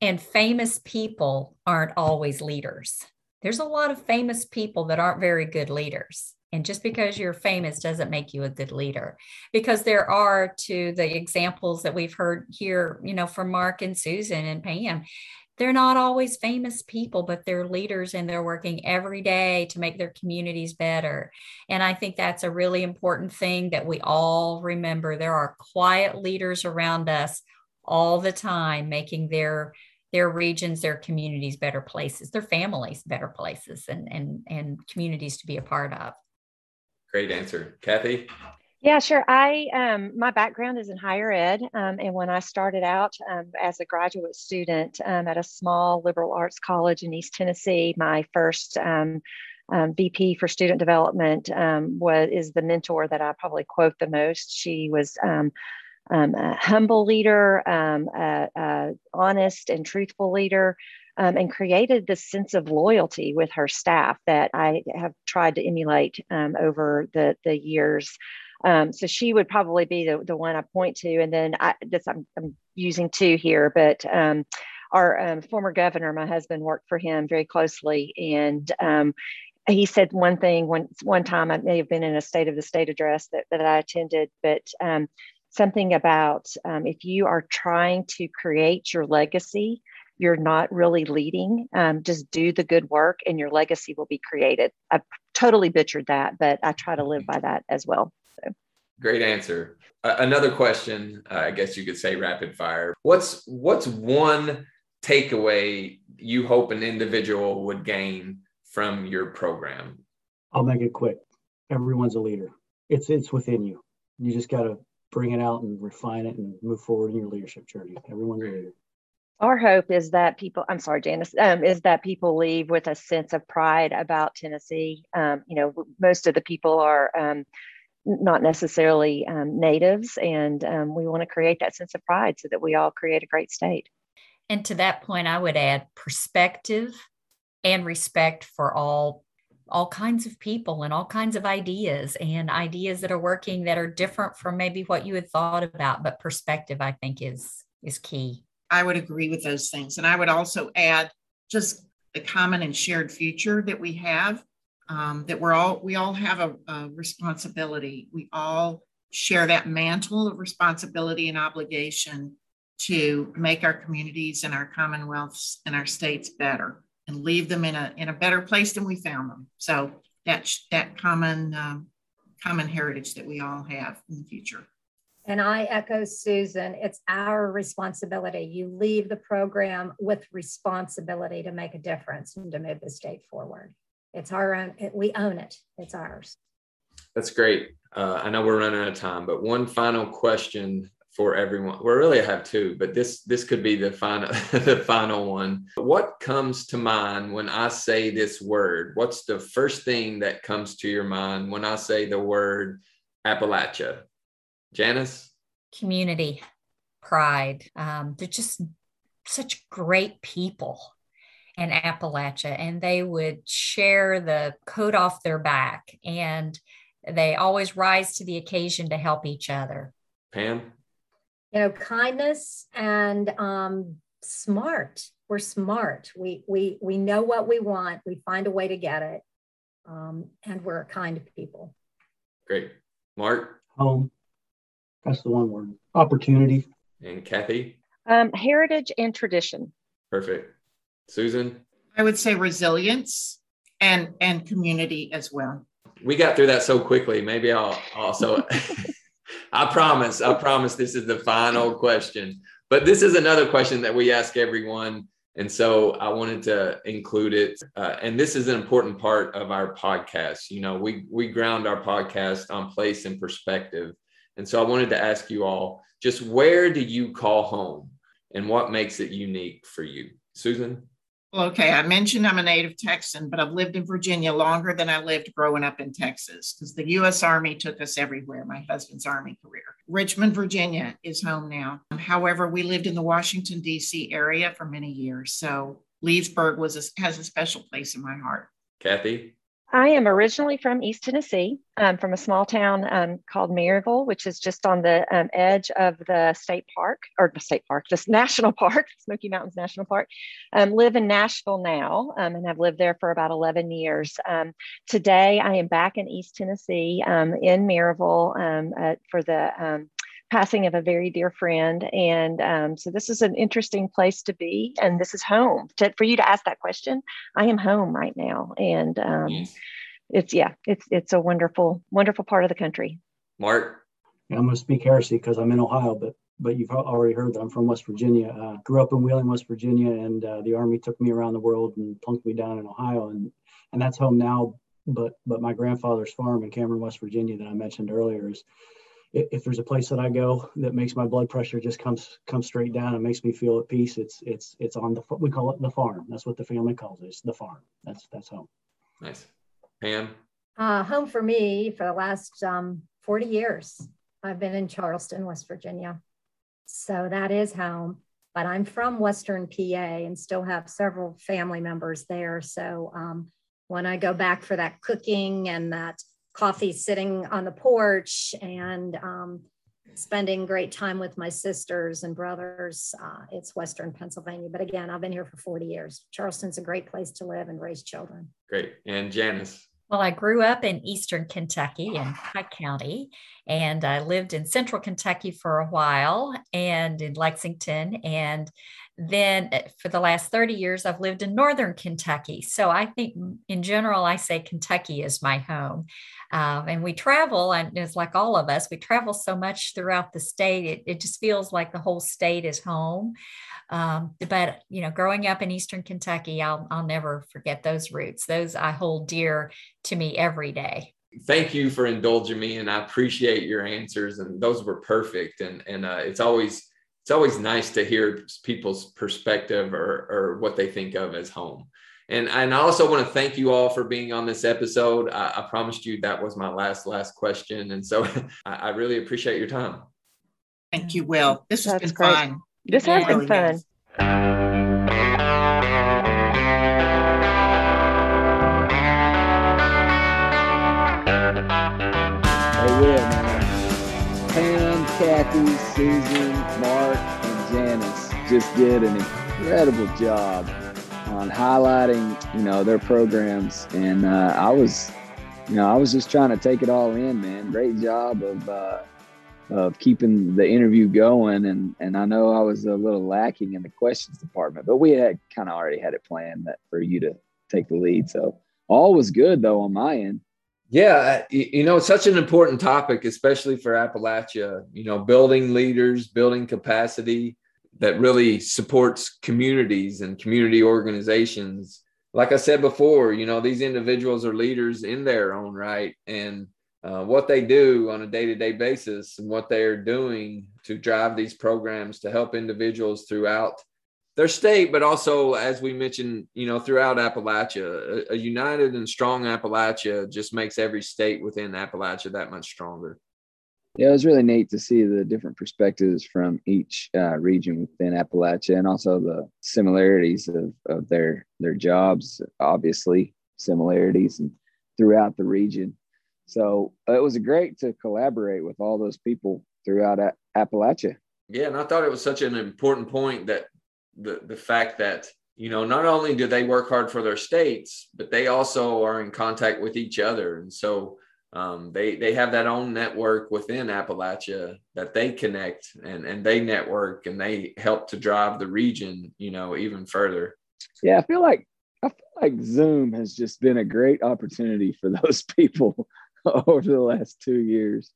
And famous people aren't always leaders. There's a lot of famous people that aren't very good leaders. And just because you're famous doesn't make you a good leader, because there are, to the examples that we've heard here, you know, from Mark and Susan and Pam, they're not always famous people, but they're leaders and they're working every day to make their communities better. And I think that's a really important thing that we all remember. There are quiet leaders around us all the time, making their their regions, their communities better places, their families better places, and and and communities to be a part of. Great answer. Kathy? Yeah, sure. I um, my background is in higher ed, um, and when I started out um, as a graduate student um, at a small liberal arts college in East Tennessee, my first um, Um, V P for student development um, was is the mentor that I probably quote the most. She was um, um, a humble leader, um, a, a honest and truthful leader, um, and created this sense of loyalty with her staff that I have tried to emulate um, over the the years. Um, so she would probably be the the one I point to, and then I, this I'm, I'm using two here, but. Um, Our um, former governor, my husband, worked for him very closely, and um, he said one thing one one time. I may have been in a State of the State address that, that I attended, but um, something about um, if you are trying to create your legacy, you're not really leading. Um, just do the good work, and your legacy will be created. I totally butchered that, but I try to live by that as well. So. Great answer. Uh, another question, uh, I guess you could say rapid fire. What's what's one takeaway you hope an individual would gain from your program? I'll make it quick. Everyone's a leader. It's it's within you. You just got to bring it out and refine it and move forward in your leadership journey. Everyone's a leader. Our hope is that people, I'm sorry, Janice, um, is that people leave with a sense of pride about Tennessee. Um, you know, most of the people are um, not necessarily um, natives, and um, we want to create that sense of pride so that we all create a great state. And to that point, I would add perspective and respect for all, all kinds of people and all kinds of ideas, and ideas that are working that are different from maybe what you had thought about. But perspective, I think, is, is key. I would agree with those things. And I would also add just the common and shared future that we have, um, that we're all, we all have a, a responsibility. We all share that mantle of responsibility and obligation to make our communities and our commonwealths and our states better, and leave them in a in a better place than we found them. So that sh- that common um, common heritage that we all have in the future. And I echo Susan, it's our responsibility. You leave the program with responsibility to make a difference and to move the state forward. It's our own, it, we own it, it's ours. That's great. Uh, I know we're running out of time, but one final question for everyone. Well, really I have two, but this this could be the final the final one. What comes to mind when I say this word? What's the first thing that comes to your mind when I say the word Appalachia? Janice? Community, pride. Um, they're just such great people in Appalachia, and they would share the coat off their back, and they always rise to the occasion to help each other. Pam? You know, kindness and um, smart. We're smart. We we we know what we want. We find a way to get it, um, and we're kind people. Great, Mark. Home. That's the one word. Opportunity. And Kathy. Um, heritage and tradition. Perfect. Susan. I would say resilience and and community as well. We got through that so quickly. Maybe I'll also. I promise, I promise this is the final question, but this is another question that we ask everyone. And so I wanted to include it. Uh, and this is an important part of our podcast. You know, we, we ground our podcast on place and perspective. And so I wanted to ask you all, just where do you call home? and what makes it unique for you? Susan? Well, okay, I mentioned I'm a native Texan, but I've lived in Virginia longer than I lived growing up in Texas because the U S Army took us everywhere, my husband's Army career. Richmond, Virginia is home now. However, we lived in the Washington, D C area for many years, so Leesburg was a, has a special place in my heart. Kathy? I am originally from East Tennessee, um, from a small town um, called Maryville, which is just on the um, edge of the state park, or the state park, this national park, Smoky Mountains National Park. Um, live in Nashville now, um, and I've lived there for about eleven years. Um, today, I am back in East Tennessee, um, in Maryville, um, uh, for the um, passing of a very dear friend. And um, so this is an interesting place to be. And this is home. To, for you to ask that question, I am home right now. And um, yes. it's, yeah, it's it's a wonderful, wonderful part of the country. Mark? Yeah, I'm going to speak heresy because I'm in Ohio, but but you've already heard that I'm from West Virginia. Uh, grew up in Wheeling, West Virginia, and uh, the Army took me around the world and plunked me down in Ohio. And, and that's home now. But, but my grandfather's farm in Cameron, West Virginia that I mentioned earlier is, if there's a place that I go that makes my blood pressure just comes come straight down and makes me feel at peace, it's it's it's on the we call it the farm. That's what the family calls it. It's the farm. That's that's home. Nice. Pam? Uh, home for me for the last um, forty years. I've been in Charleston, West Virginia, so that is home. But I'm from Western P A and still have several family members there. So um, when I go back for that cooking and that coffee sitting on the porch and um, spending great time with my sisters and brothers. Uh, it's Western Pennsylvania. But again, I've been here for forty years. Charleston's a great place to live and raise children. Great. And Janice? Well, I grew up in Eastern Kentucky in Pike County, and I lived in Central Kentucky for a while and in Lexington. And then for the last thirty years, I've lived in Northern Kentucky. So I think in general, I say Kentucky is my home. Um, and we travel, and it's like all of us, we travel so much throughout the state. It, it just feels like the whole state is home. Um, but, you know, growing up in Eastern Kentucky, I'll, I'll never forget those roots. Those I hold dear to me every day. Thank you for indulging me. And I appreciate your answers. And those were perfect. And, and uh, it's always It's always nice to hear people's perspective or, or what they think of as home. And, and I also want to thank you all for being on this episode. I, I promised you that was my last, last question. And so I, I really appreciate your time. Thank you, Will. This has That's been great. Fun. This has yeah. been fun. Hey, Will, man. Pam, Kathy, Susan, Mark, and Janice just did an incredible job on highlighting, you know, their programs. And uh, I was, you know, I was just trying to take it all in, man. Great job of uh, of keeping the interview going. And, and I know I was a little lacking in the questions department, but we had kind of already had it planned that for you to take the lead. So all was good, though, on my end. Yeah, you know, it's such an important topic, especially for Appalachia, you know, building leaders, building capacity that really supports communities and community organizations. Like I said before, you know, these individuals are leaders in their own right. And uh, what they do on a day-to-day basis and what they're doing to drive these programs to help individuals throughout their state, but also, as we mentioned, you know, throughout Appalachia, a, a united and strong Appalachia just makes every state within Appalachia that much stronger. Yeah, it was really neat to see the different perspectives from each uh, region within Appalachia, and also the similarities of, of their their jobs, obviously similarities and throughout the region. So it was great to collaborate with all those people throughout a- Appalachia. Yeah, and I thought it was such an important point that The, the fact that, you know, not only do they work hard for their states, but they also are in contact with each other. And so um, they, they have that own network within Appalachia that they connect and, and they network and they help to drive the region, you know, even further. Yeah, I feel like I feel like Zoom has just been a great opportunity for those people over the last two years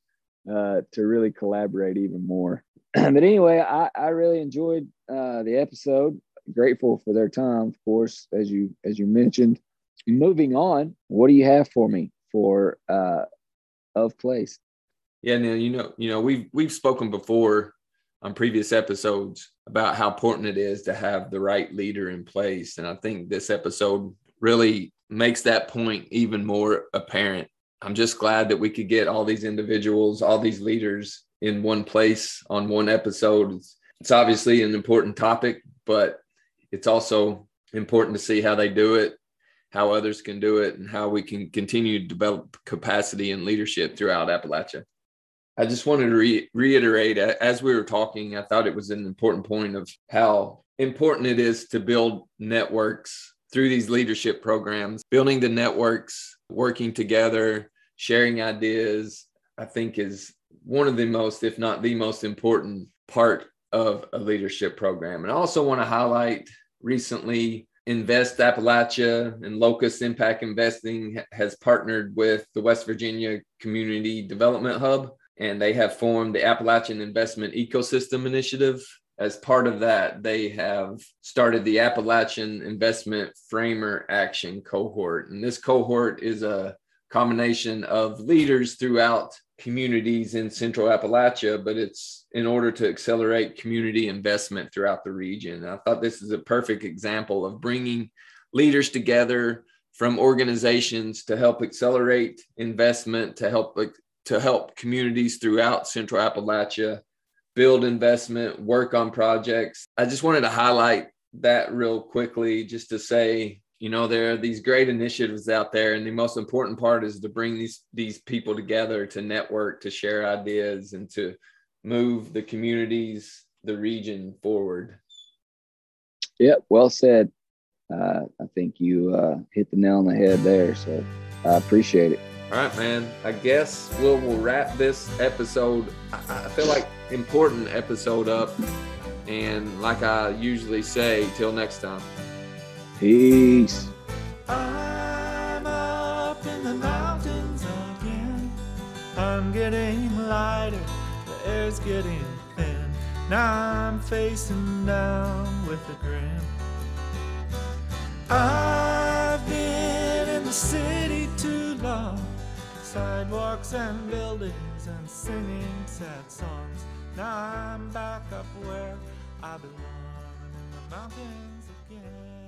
uh, to really collaborate even more. But anyway, I, I really enjoyed uh, the episode. Grateful for their time, of course, as you as you mentioned. Moving on, what do you have for me for uh, of place? Yeah, now you know you know we've we've spoken before on previous episodes about how important it is to have the right leader in place. And I think this episode really makes that point even more apparent. I'm just glad that we could get all these individuals, all these leaders in one place on one episode. It's, it's obviously an important topic, but it's also important to see how they do it, how others can do it, and how we can continue to develop capacity and leadership throughout Appalachia. I just wanted to re- reiterate, as we were talking, I thought it was an important point of how important it is to build networks through these leadership programs, building the networks, working together, sharing ideas, I think is one of the most, if not the most important part of a leadership program. And I also want to highlight recently Invest Appalachia and Locust Impact Investing has partnered with the West Virginia Community Development Hub. And they have formed the Appalachian Investment Ecosystem Initiative. As part of that, they have started the Appalachian Investment Framer Action Cohort. And this cohort is a combination of leaders throughout communities in Central Appalachia, but it's in order to accelerate community investment throughout the region. And I thought this is a perfect example of bringing leaders together from organizations to help accelerate investment, to help to help communities throughout Central Appalachia build investment, work on projects. I just wanted to highlight that real quickly just to say, you know, there are these great initiatives out there, and the most important part is to bring these, these people together to network, to share ideas, and to move the communities, the region forward. Yeah, well said. Uh, I think you uh, hit the nail on the head there, so I appreciate it. All right, man, I guess we'll, we'll wrap this episode, I, I feel like important episode up. And like I usually say, till next time. Peace. I'm up in the mountains again. I'm getting lighter, the air's getting thin. Now I'm facing down with a grin. I've been in the city too long. Sidewalks and buildings and singing sad songs. Now I'm back up where I belong in the mountains again.